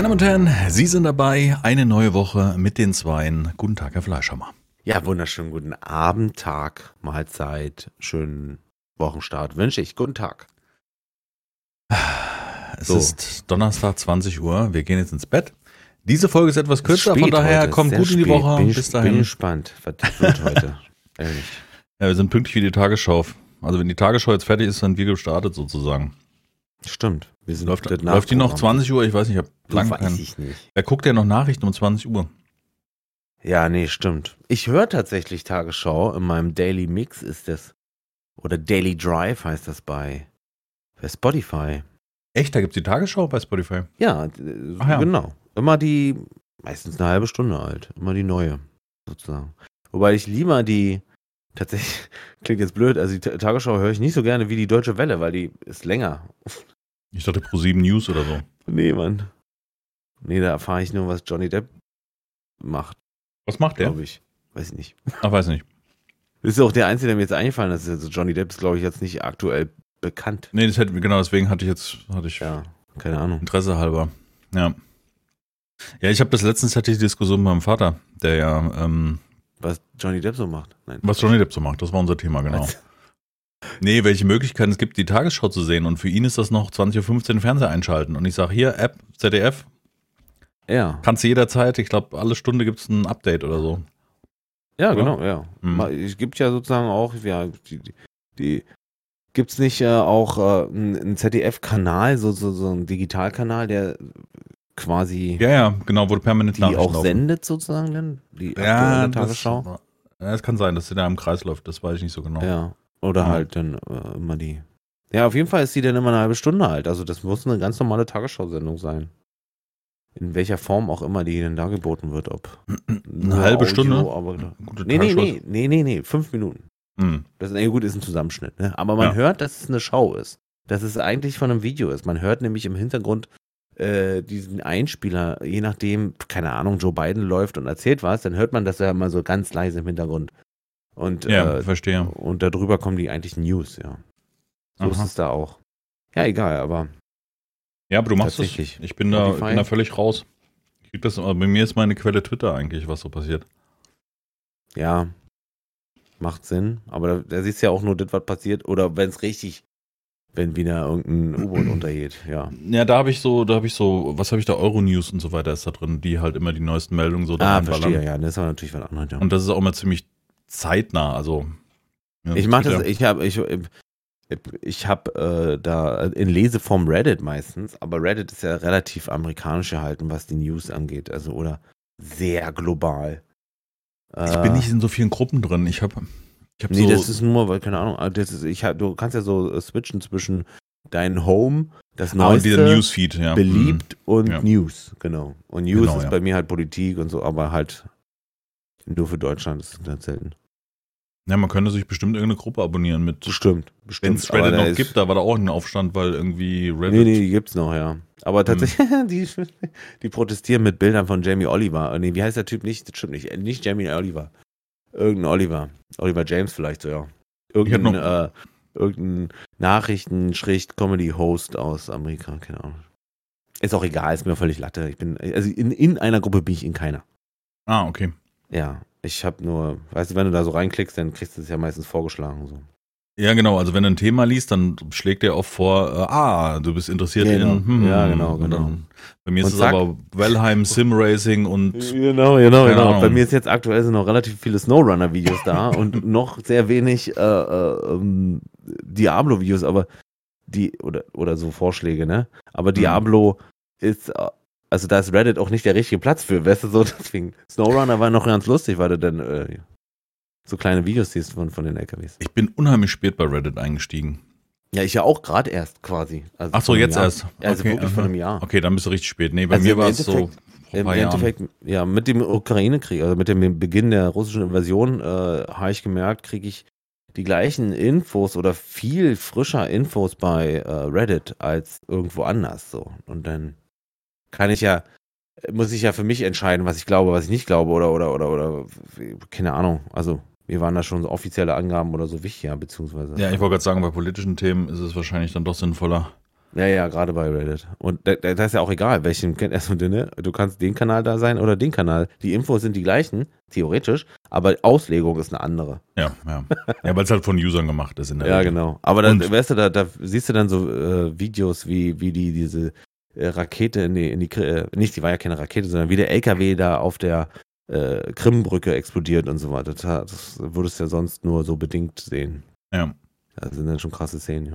Meine Damen und Herren, Sie sind dabei, eine neue Woche mit den Zweien. Guten Tag, Herr Fleischhammer. Ja, wunderschönen guten Abend, Tag, Mahlzeit, schönen Wochenstart wünsche ich. Guten Tag. Es ist Donnerstag, 20 Uhr, wir gehen jetzt ins Bett. Diese Folge ist etwas kürzer, von daher kommt gut in die Woche. Bis dahin. Bin gespannt, was wird heute. Ehrlich. Ja, wir sind pünktlich wie die Tagesschau. Also wenn die Tagesschau jetzt fertig ist, sind wir gestartet sozusagen. Stimmt. Läuft die noch 20 Uhr? Ich weiß nicht, ich weiß nicht. Wer guckt denn noch Nachrichten um 20 Uhr? Ja, nee, stimmt. Ich höre tatsächlich Tagesschau. In meinem Daily Mix ist das. Oder Daily Drive heißt das bei Spotify. Echt? Da gibt es die Tagesschau bei Spotify? Ja, ja, genau. Immer die, meistens eine halbe Stunde alt. Immer die neue, sozusagen. Wobei ich lieber die. Tatsächlich, klingt jetzt blöd, also die Tagesschau höre ich nicht so gerne wie die Deutsche Welle, weil die ist länger. Ich dachte ProSieben News oder so. Nee, Mann. Nee, da erfahre ich nur, was Johnny Depp macht. Was macht der? Glaube ich. Weiß ich nicht. Ach, weiß nicht. Das ist auch der Einzige, der mir jetzt eingefallen ist. Also Johnny Depp ist, glaube ich, jetzt nicht aktuell bekannt. Nee, deswegen hatte ich ja, keine Ahnung. Interesse halber. Ja. Ja, ich habe das letztens, hatte ich die Diskussion mit meinem Vater, der ja, was Johnny Depp so macht. Nein. Was Johnny Depp so macht, das war unser Thema, genau. Was? Nee, welche Möglichkeiten es gibt, die Tagesschau zu sehen. Und für ihn ist das noch 20.15 Uhr Fernseher einschalten. Und ich sage, hier, App, ZDF. Ja. Kannst du jederzeit, ich glaube, alle Stunde gibt es ein Update oder so. Ja, oder? Genau, ja. Mhm. Es gibt ja sozusagen auch, ja, die gibt es nicht auch einen ZDF-Kanal, so einen Digitalkanal, der quasi. Ja, ja, genau, wurde permanent nachgeschaut. Die auch sendet sozusagen dann? Die aktuelle Tagesschau? Ja, es kann sein, dass sie da im Kreis läuft, das weiß ich nicht so genau. Ja, oder halt dann immer die. Ja, auf jeden Fall ist sie dann immer eine halbe Stunde alt, also das muss eine ganz normale Tagesschau-Sendung sein. In welcher Form auch immer die denn da geboten wird, ob. Eine halbe Stunde? Nee, 5 Minuten. Hm. Das ist ein Zusammenschnitt, ne? Aber man hört, dass es eine Schau ist. Dass es eigentlich von einem Video ist. Man hört nämlich im Hintergrund diesen Einspieler, je nachdem, keine Ahnung, Joe Biden läuft und erzählt was, dann hört man das ja immer so ganz leise im Hintergrund. Und, ja, verstehe. Und darüber kommen die eigentlichen News, ja. So Aha. Ist es da auch. Ja, egal, aber. Ja, aber du machst es. Ich bin da völlig raus. Ich krieg das, aber bei mir ist meine Quelle Twitter eigentlich, was so passiert. Ja, macht Sinn. Aber da siehst du ja auch nur das, was passiert. Oder wenn es richtig. Wenn wieder irgendein U-Boot untergeht, ja. Ja, was habe ich da, Euronews und so weiter ist da drin, die halt immer die neuesten Meldungen so da anballern. Verstehe, ja, das war natürlich was anderes, ja. Und das ist auch immer ziemlich zeitnah, also. Ja, ich mache das, ich habe da in Leseform Reddit meistens, aber Reddit ist ja relativ amerikanisch gehalten, was die News angeht, also oder sehr global. Ich bin nicht in so vielen Gruppen drin, das ist nur, weil, keine Ahnung, du kannst ja so switchen zwischen dein Home, das Neueste, Newsfeed, ja. Beliebt und News, genau. Und News ist bei mir halt Politik und so, aber halt nur für Deutschland, das ist ganz selten. Ja, man könnte sich bestimmt irgendeine Gruppe abonnieren mit. Bestimmt. Wenn es Reddit noch gibt, da war da auch ein Aufstand, weil irgendwie Reddit. Nee, die gibt's noch, ja. Aber tatsächlich, die protestieren mit Bildern von Jamie Oliver. Nee, wie heißt der Typ nicht? Das stimmt nicht. Nicht Jamie Oliver. Irgendein Oliver James vielleicht so, ja. Irgendein Nachrichten-Comedy-Host aus Amerika, keine Ahnung. Ist auch egal, ist mir völlig Latte. In einer Gruppe bin ich in keiner. Ah, okay. Ja, ich habe nur, weißt du, wenn du da so reinklickst, dann kriegst du es ja meistens vorgeschlagen. So. Ja, genau, also wenn du ein Thema liest, dann schlägt dir oft vor, du bist interessiert in. Ja, genau. Bei mir ist es aber Wellheim, Sim Racing und. Genau. Bei mir ist jetzt aktuell sind noch relativ viele Snowrunner-Videos da und noch sehr wenig Diablo-Videos, aber oder so Vorschläge, ne? Aber Diablo ist. Also da ist Reddit auch nicht der richtige Platz für, weißt du so, deswegen. Snowrunner war noch ganz lustig, weil du dann. So kleine Videos siehst von den LKWs. Ich bin unheimlich spät bei Reddit eingestiegen. Ja, ich ja auch gerade erst quasi. Also ach so, jetzt erst. Also okay, wirklich von einem Jahr. Okay, dann bist du richtig spät. Nee, bei mir war es so vor ein paar Jahren. Im Endeffekt, ja, mit dem Ukraine-Krieg, also mit dem Beginn der russischen Invasion, habe ich gemerkt, kriege ich die gleichen Infos oder viel frischer Infos bei Reddit als irgendwo anders. So. Und dann muss ich ja für mich entscheiden, was ich glaube, was ich nicht glaube oder keine Ahnung, also. Mir waren da schon so offizielle Angaben oder so wichtig, ja, beziehungsweise. Ja, ich wollte gerade sagen, bei politischen Themen ist es wahrscheinlich dann doch sinnvoller. Ja, gerade bei Reddit. Und das ist ja auch egal, welchen Kenntnis und Dünne. Du kannst den Kanal da sein oder den Kanal. Die Infos sind die gleichen, theoretisch, aber Auslegung ist eine andere. Ja. Ja, weil es halt von Usern gemacht ist in der Welt. Ja, genau. Aber dann, weißt du, da siehst du dann so Videos, wie die diese Rakete nicht, die war ja keine Rakete, sondern wie der LKW da auf der Krimbrücke explodiert und so weiter. Das würdest du ja sonst nur so bedingt sehen. Ja. Das sind dann schon krasse Szenen, ja.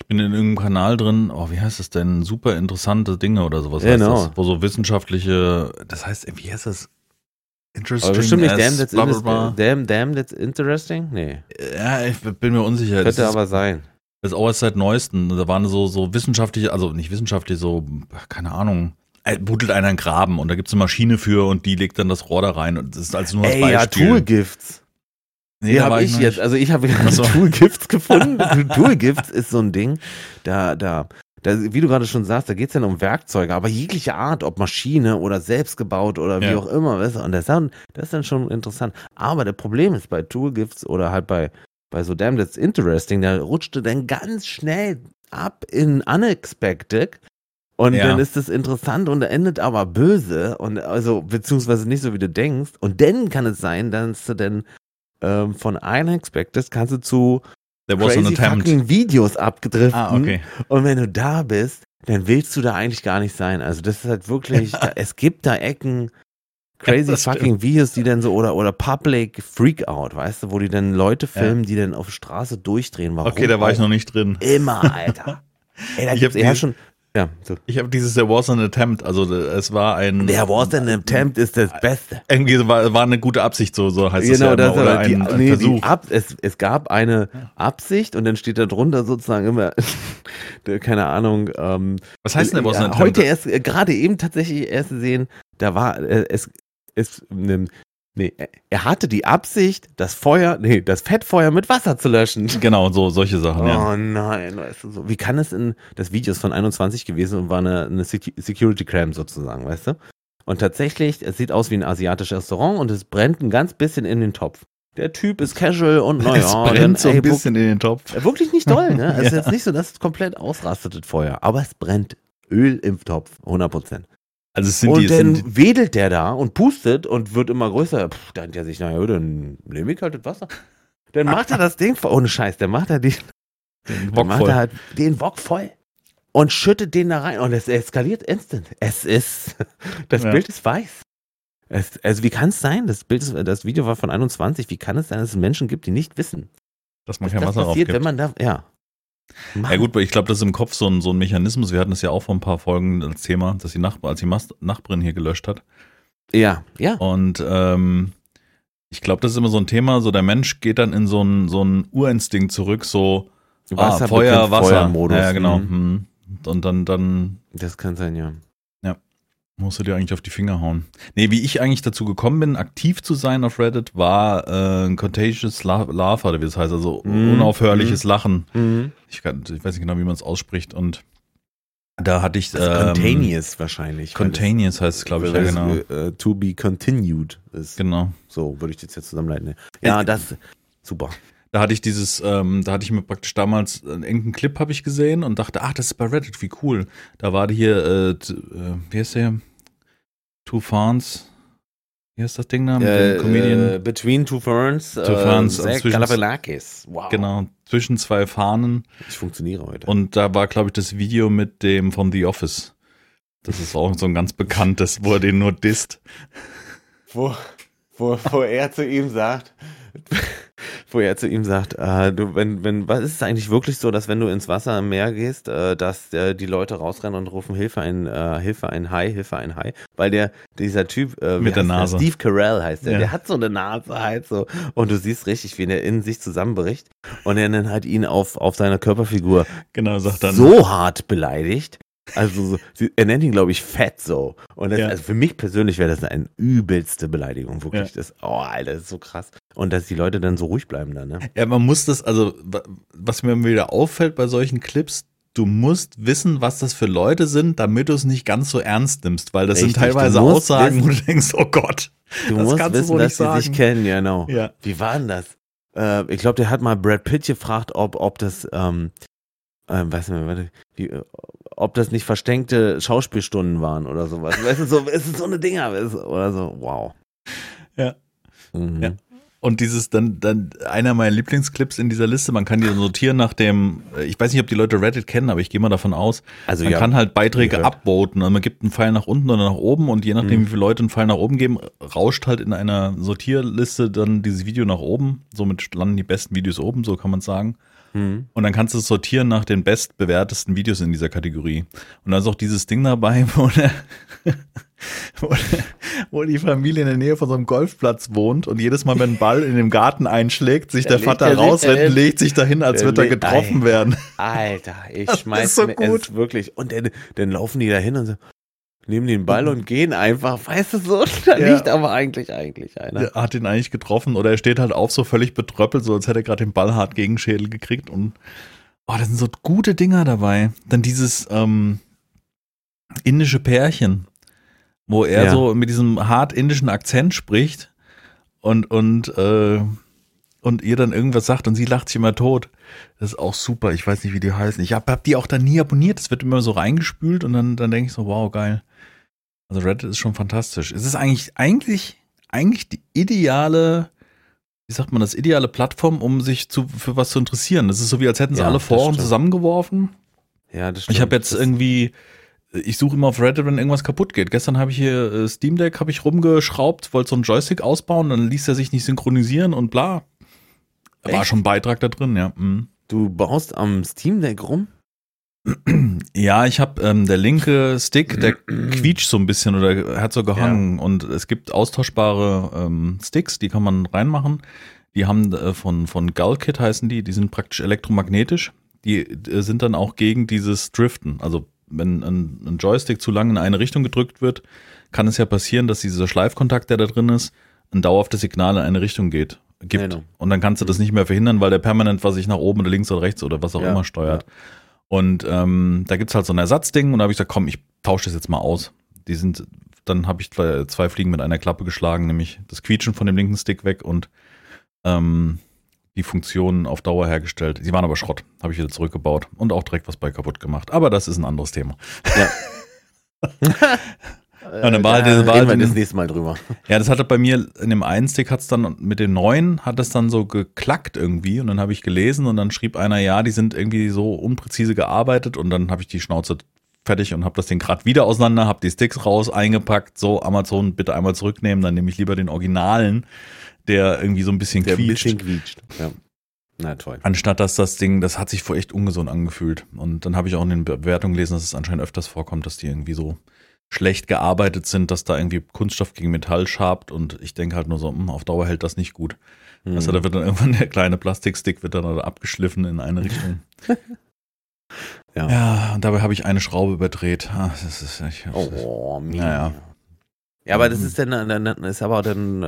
Ich bin in irgendeinem Kanal drin, wie heißt das denn? Super interessante Dinge oder sowas heißt das, wo so wissenschaftliche, das heißt, wie heißt das? Interesting. Aber bestimmt nicht damn that's interesting? Nee. Ja, ich bin mir unsicher. Könnte aber sein. Das ist auch erst seit Neuestem. Da waren so wissenschaftliche, also nicht wissenschaftlich, so, keine Ahnung, buddelt einer einen Graben und da gibt es eine Maschine für und die legt dann das Rohr da rein und das ist also nur das Beispiel. Ja, Tool Gifts. Nee, ja, habe ich jetzt, also ich habe Tool Gifts gefunden. Tool Gifts ist so ein Ding, da, wie du gerade schon sagst, da geht es dann um Werkzeuge, aber jegliche Art, ob Maschine oder selbstgebaut oder wie auch immer, weißt du, und das ist dann schon interessant. Aber das Problem ist bei Tool Gifts oder halt bei so Damn That's Interesting, da rutscht du dann ganz schnell ab in Unexpected. Und dann ist es interessant und endet aber böse und also beziehungsweise nicht so, wie du denkst. Und dann kann es sein, dass du dann von Unexpected kannst du zu Crazy fucking Videos abgedriften. Okay. Und wenn du da bist, dann willst du da eigentlich gar nicht sein. Also das ist halt wirklich, es gibt da Ecken, Crazy fucking Videos, die dann so, oder Public Freakout, weißt du, wo die dann Leute filmen, die dann auf der Straße durchdrehen. Warum? Okay, da war ich noch nicht drin. Immer, Alter. Ey, da gibt's eher schon... Ja, so. Ich habe dieses There Was an Attempt, also es war ein... There Was an Attempt ist das Beste. Irgendwie war eine gute Absicht, so heißt es ja immer, oder ein Versuch. Es gab eine Absicht und dann steht da drunter sozusagen immer, keine Ahnung... Was heißt denn There Was an Attempt? Heute erst, gerade eben tatsächlich erst sehen, da war er hatte die Absicht, das Fettfeuer mit Wasser zu löschen. Genau, so solche Sachen. Oh nein, weißt du so. Wie kann es das Video ist von 21 gewesen und war eine Security-Cam sozusagen, weißt du? Und tatsächlich, es sieht aus wie ein asiatisches Restaurant und es brennt ein ganz bisschen in den Topf. Der Typ ist casual und naja. Es brennt so ein bisschen in den Topf. Wirklich nicht doll, ne? Es ist jetzt nicht so, dass es komplett ausrastet, das Feuer. Aber es brennt. Öl im Topf, 100%. Also dann wedelt der da und pustet und wird immer größer. Da denkt er sich, naja, dann nehme ich halt das Wasser. Dann macht er das Ding voll. Ohne Scheiß, dann macht er den Wok voll und schüttet den da rein. Und es eskaliert instant. Das Bild ist weiß. Also wie kann es sein, das Video war von 21, wie kann es sein, dass es Menschen gibt, die nicht wissen, dass man kein Wasser raufgibt, wenn man da, Mann. Ja gut, ich glaube, das ist im Kopf so ein Mechanismus. Wir hatten das ja auch vor ein paar Folgen als Thema, dass die Nachbarin hier gelöscht hat. Ja. Und ich glaube, das ist immer so ein Thema, so der Mensch geht dann in so einen Urinstinkt zurück, so Feuer, Wasser. Ja, genau. Mhm. Und dann... Das kann sein, ja. Ja, musst du dir eigentlich auf die Finger hauen. Nee, wie ich eigentlich dazu gekommen bin, aktiv zu sein auf Reddit, war ein Contagious Laugh, oder wie es heißt, also unaufhörliches Lachen. Mhm. Ich weiß nicht genau, wie man es ausspricht. Und da hatte ich... Contagious wahrscheinlich. Contagious heißt es, glaube ich, ja genau. To be continued ist. Genau. So würde ich das jetzt zusammenleiten. Ja, das... Super. Da hatte ich mir praktisch damals einen engen Clip habe ich gesehen und dachte, ach, das ist bei Reddit, wie cool. Da war wie heißt der? Two Ferns. Wie heißt das Ding da? Mit dem Comedian? Between Two Ferns. Two Ferns. Wow. Genau, zwischen zwei Fahnen. Ich funktioniere heute. Und da war, glaube ich, das Video mit dem von The Office. Das ist auch so ein ganz bekanntes, wo er den nur disst. Wo er zu ihm sagt... Wo er zu ihm sagt, was ist es eigentlich wirklich so, dass wenn du ins Wasser im Meer gehst, dass die Leute rausrennen und rufen Hilfe ein Hai, weil dieser Typ mit der Nase, Steve Carell heißt der, der hat so eine Nase halt so und du siehst richtig, wie der in sich zusammenbricht und er dann halt ihn auf seiner Körperfigur sagt dann, so hart beleidigt. Also er nennt ihn, glaube ich, fett so. Und das, also für mich persönlich wäre das eine übelste Beleidigung, wirklich. Das, Alter, das ist so krass. Und dass die Leute dann so ruhig bleiben dann, ne? Ja, man muss das, also was mir wieder auffällt bei solchen Clips, du musst wissen, was das für Leute sind, damit du es nicht ganz so ernst nimmst, weil das sind teilweise Aussagen, wo du denkst, oh Gott, du musst wissen, dass sie sich kennen, genau. Ja. Wie war denn das? Ich glaube, der hat mal Brad Pitt gefragt, ob das... ob das nicht versteckte Schauspielstunden waren oder sowas. Weißt du, es ist so eine Dinger oder so, wow. Ja. Mhm. Ja. Und dieses dann einer meiner Lieblingsclips in dieser Liste, man kann die sortieren nach dem, ich weiß nicht, ob die Leute Reddit kennen, aber ich gehe mal davon aus, also man kann halt Beiträge upvoten und man gibt einen Pfeil nach unten oder nach oben und je nachdem, wie viele Leute einen Pfeil nach oben geben, rauscht halt in einer Sortierliste dann dieses Video nach oben, somit landen die besten Videos oben, so kann man sagen. Und dann kannst du es sortieren nach den bestbewertesten Videos in dieser Kategorie. Und da ist auch dieses Ding dabei, wo die Familie in der Nähe von so einem Golfplatz wohnt und jedes Mal, wenn ein Ball in den Garten einschlägt, sich der Vater rausrennt, legt sich dahin, als würde er getroffen werden. Alter, ich schmeiß so es wirklich. Und dann laufen die dahin und so, nehmen den Ball und gehen einfach, weißt du so, da liegt aber eigentlich einer. Der hat ihn eigentlich getroffen oder er steht halt auf so völlig betröppelt, so als hätte er gerade den Ball hart gegen den Schädel gekriegt und da sind so gute Dinger dabei. Dann dieses indische Pärchen, wo er so mit diesem hart indischen Akzent spricht und ihr dann irgendwas sagt und sie lacht sich immer tot. Das ist auch super, ich weiß nicht, wie die heißen. Ich hab die auch dann nie abonniert, das wird immer so reingespült und dann denke ich so, wow, geil. Also Reddit ist schon fantastisch. Es ist eigentlich die ideale, wie sagt man, das ideale Plattform, um sich für was zu interessieren. Das ist so, wie als hätten sie alle Foren zusammengeworfen. Ja, das stimmt. Ich habe jetzt ich suche immer auf Reddit, wenn irgendwas kaputt geht. Gestern habe ich hier Steam Deck rumgeschraubt, wollte so einen Joystick ausbauen, dann ließ er sich nicht synchronisieren und bla. Echt? War schon ein Beitrag da drin, ja. Mhm. Du baust am Steam Deck rum? Ja, ich habe der linke Stick, der quietscht so ein bisschen oder hat so gehangen und es gibt austauschbare Sticks, die kann man reinmachen. Die haben von Gullkit heißen die sind praktisch elektromagnetisch. Die sind dann auch gegen dieses Driften. Also wenn ein Joystick zu lang in eine Richtung gedrückt wird, kann es ja passieren, dass dieser Schleifkontakt, der da drin ist, ein dauerhaftes Signal in eine Richtung gibt. Genau. Und dann kannst du das nicht mehr verhindern, weil der permanent was sich nach oben oder links oder rechts oder was auch immer steuert. Ja. Und da gibt es halt so ein Ersatzding und da habe ich gesagt, komm, ich tausche das jetzt mal aus. Dann habe ich zwei Fliegen mit einer Klappe geschlagen, nämlich das Quietschen von dem linken Stick weg und die Funktionen auf Dauer hergestellt. Sie waren aber Schrott, habe ich wieder zurückgebaut und auch direkt was bei kaputt gemacht. Aber das ist ein anderes Thema. Ja. Ja, dann war reden wir das nächste Mal drüber. Ja, das hatte bei mir, in dem einen Stick hat es dann, mit dem neuen hat es dann so geklackt irgendwie und dann habe ich gelesen und dann schrieb einer, die sind irgendwie so unpräzise gearbeitet und dann habe ich die Schnauze fertig und habe das Ding gerade wieder auseinander, habe die Sticks raus, eingepackt, so Amazon bitte einmal zurücknehmen, dann nehme ich lieber den Originalen, der irgendwie so ein bisschen quietscht. Ja. Na toll. Anstatt dass das Ding, das hat sich vor echt ungesund angefühlt und dann habe ich auch in den Bewertungen gelesen, dass es anscheinend öfters vorkommt, dass die irgendwie so schlecht gearbeitet sind, dass da irgendwie Kunststoff gegen Metall schabt und ich denke halt nur so, auf Dauer hält das nicht gut. Also da wird dann irgendwann der kleine Plastikstick wird dann abgeschliffen in eine Richtung. Ja, und dabei habe ich eine Schraube überdreht. Naja. Ja, aber das ist ist im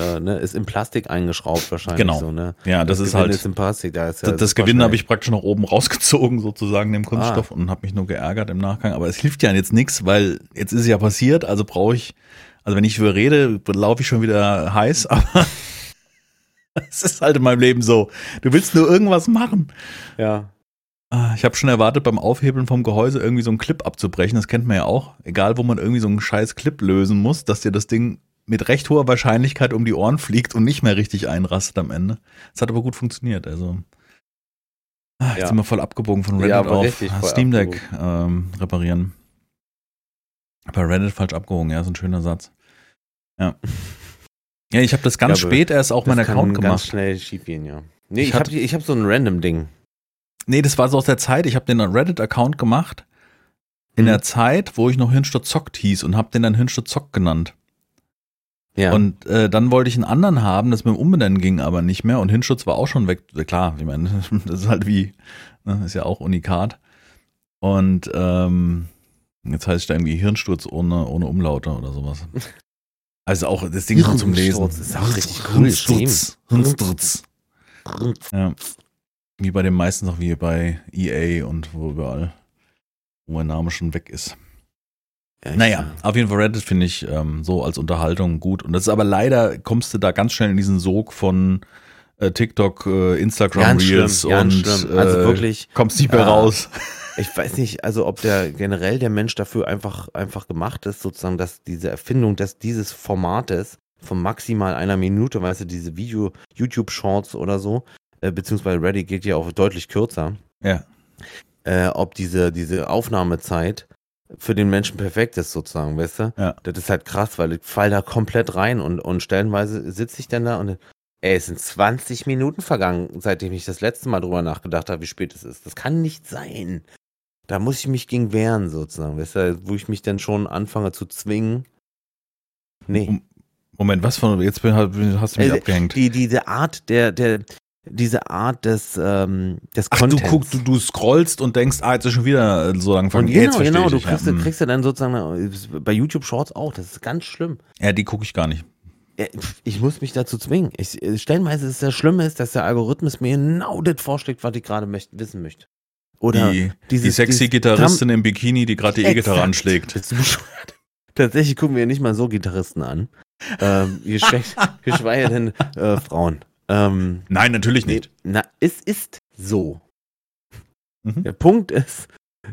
Plastik eingeschraubt wahrscheinlich. Genau. So, ne? Ja, das ist halt. Ist im Plastik, das Gewinde habe ich praktisch nach oben rausgezogen, sozusagen, dem Kunststoff und habe mich nur geärgert im Nachgang. Aber es hilft ja jetzt nichts, weil jetzt ist es ja passiert, also wenn ich darüber rede, laufe ich schon wieder heiß, aber es ist halt in meinem Leben so. Du willst nur irgendwas machen. Ja. Ich habe schon erwartet, beim Aufhebeln vom Gehäuse irgendwie so einen Clip abzubrechen. Das kennt man ja auch. Egal, wo man irgendwie so einen scheiß Clip lösen muss, dass dir das Ding mit recht hoher Wahrscheinlichkeit um die Ohren fliegt und nicht mehr richtig einrastet am Ende. Das hat aber gut funktioniert. Also jetzt sind wir voll abgebogen von Reddit auf Steam Deck reparieren. Bei Reddit falsch abgehoben, ist ein schöner Satz. Ja. Ja, ich habe das ganz spät erst auch meinen Account gemacht. Ganz schnell schief gehen, ja. Nee, ich hab so ein random Ding. Nee, das war so aus der Zeit. Ich habe den Reddit-Account gemacht in der Zeit, wo ich noch Hirnsturz zockt hieß und habe den dann Hirnsturz zockt genannt. Ja. Und dann wollte ich einen anderen haben, das mit dem Umbenennen ging aber nicht mehr und Hirnsturz war auch schon weg. Klar, ich meine, das ist halt ist ja auch unikat. Und jetzt heißt es da irgendwie Hirnsturz ohne Umlaute oder sowas. Also auch das Ding noch zum Lesen. Das ist auch richtig cool. Hirnsturz. Ja. Wie bei den meisten auch wie bei EA und wo überall, wo mein Name schon weg ist. Ja, auf jeden Fall Reddit finde ich so als Unterhaltung gut. Und das ist aber leider, kommst du da ganz schnell in diesen Sog von TikTok, Instagram Reels und kommst nicht mehr raus. Ich weiß nicht, also ob der generell der Mensch dafür einfach gemacht ist, sozusagen, dass diese Erfindung dieses Formates von maximal einer Minute, weißt du, diese YouTube Shorts oder so, beziehungsweise Reddit geht ja auch deutlich kürzer. Ja. Ob diese Aufnahmezeit für den Menschen perfekt ist, sozusagen, weißt du? Ja. Das ist halt krass, weil ich fall da komplett rein und stellenweise sitze ich dann da und ey, es sind 20 Minuten vergangen, seitdem ich das letzte Mal drüber nachgedacht habe, wie spät es ist. Das kann nicht sein. Da muss ich mich gegen wehren, sozusagen, weißt du? Wo ich mich dann schon anfange zu zwingen. Nee. Moment, was von, jetzt hast du mich abgehängt. Diese Art des des Contents. Ach, du scrollst und denkst, jetzt ist schon wieder so lang von jetzt. Genau, du kriegst ja dann sozusagen bei YouTube Shorts auch, das ist ganz schlimm. Ja, die gucke ich gar nicht. Ich muss mich dazu zwingen. Stellenweise ist das Schlimme, dass der Algorithmus mir genau das vorschlägt, was ich gerade wissen möchte. Oder die sexy Gitarristin im Bikini, die gerade die E-Gitarre anschlägt. Tatsächlich gucken wir nicht mal so Gitarristen an. Geschweige denn Frauen. Nein, natürlich nicht. Na, es ist so. Mhm. Der Punkt ist,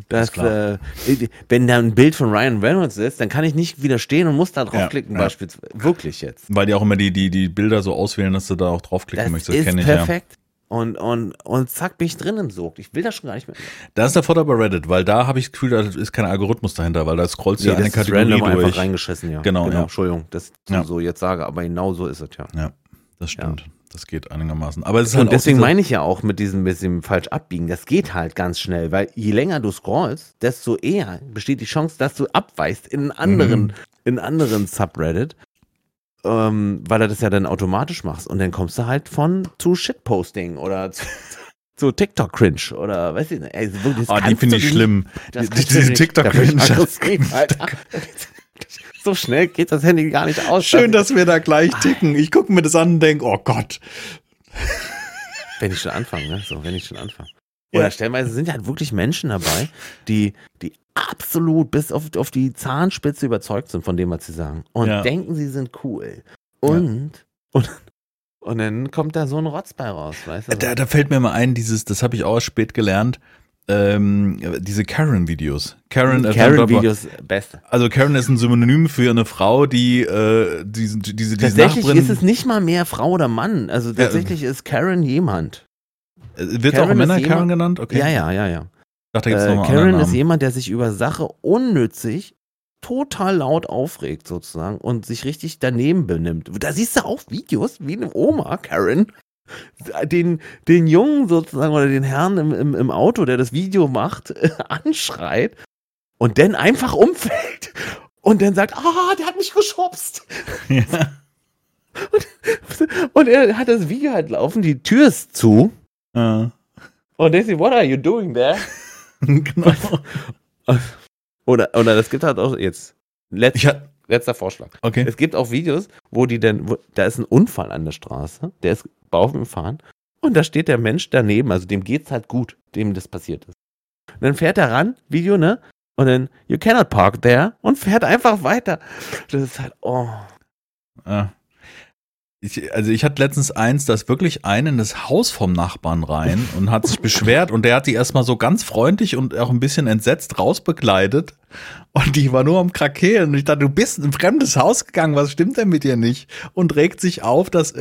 dass wenn da ein Bild von Ryan Reynolds ist, dann kann ich nicht widerstehen und muss da draufklicken, beispielsweise. Wirklich jetzt. Weil die auch immer die Bilder so auswählen, dass du da auch draufklicken möchtest. Das kenne ich ja. Perfekt. Und zack, bin ich drin im Sog. Ich will das schon gar nicht mehr. Das ist der Vorteil bei Reddit, weil da habe ich das Gefühl, da ist kein Algorithmus dahinter, weil da scrollst du eine Kategorie durch. Das ist einfach reingeschissen, ja. Genau. Entschuldigung, dass ich so jetzt sage, aber genau so ist es ja. Ja, das stimmt. Ja. Das geht einigermaßen. Aber es ist halt, und deswegen meine ich ja auch mit diesem bisschen falsch abbiegen, das geht halt ganz schnell, weil je länger du scrollst, desto eher besteht die Chance, dass du abweichst in einen anderen, Subreddit, weil du das ja dann automatisch machst und dann kommst du halt zu Shitposting oder zu TikTok-Cringe oder weiß ich nicht. Die finde ich schlimm. Diese TikTok-Cringe. So schnell geht das Handy gar nicht aus. Schön, dass wir da gleich ticken. Ich gucke mir das an und denke, oh Gott. Wenn ich schon anfange. Oder stellenweise sind halt wirklich Menschen dabei, die absolut bis auf die Zahnspitze überzeugt sind von dem, was sie sagen. Und denken, sie sind cool. Und dann kommt da so ein Rotz bei raus. Weißt du? Da fällt mir mal ein, das habe ich auch spät gelernt, diese Karen-Videos. Karen-Videos, beste. Also Karen ist ein Synonym für eine Frau, die diese Tatsächlich Nachbarin, ist es nicht mal mehr Frau oder Mann. Also tatsächlich ist Karen jemand. Wird Karen auch Männer Karen genannt? Okay. Ja. Ich dachte, da gibt's noch mal Karen ist jemand, der sich über Sache unnützig total laut aufregt sozusagen und sich richtig daneben benimmt. Da siehst du auch Videos wie eine Oma, Karen. Den Jungen sozusagen oder den Herrn im Auto, der das Video macht, anschreit und dann einfach umfällt und dann sagt, der hat mich geschubst. Ja. Und er hat das Video halt laufen, die Tür ist zu. Und er sagt, what are you doing there? Genau. Oder das gibt halt auch jetzt. Letzter Vorschlag. Okay. Es gibt auch Videos, da ist ein Unfall an der Straße, der ist Baufen fahren und da steht der Mensch daneben, also dem geht's halt gut, dem das passiert ist. Und dann fährt er ran, Video, ne? Und dann, you cannot park there und fährt einfach weiter. Das ist halt, Ich hatte letztens eins, da ist wirklich einer in das Haus vom Nachbarn rein und hat sich beschwert und der hat die erstmal so ganz freundlich und auch ein bisschen entsetzt rausbegleitet und die war nur am Krakeelen und ich dachte, du bist in ein fremdes Haus gegangen, was stimmt denn mit dir nicht? Und regt sich auf, dass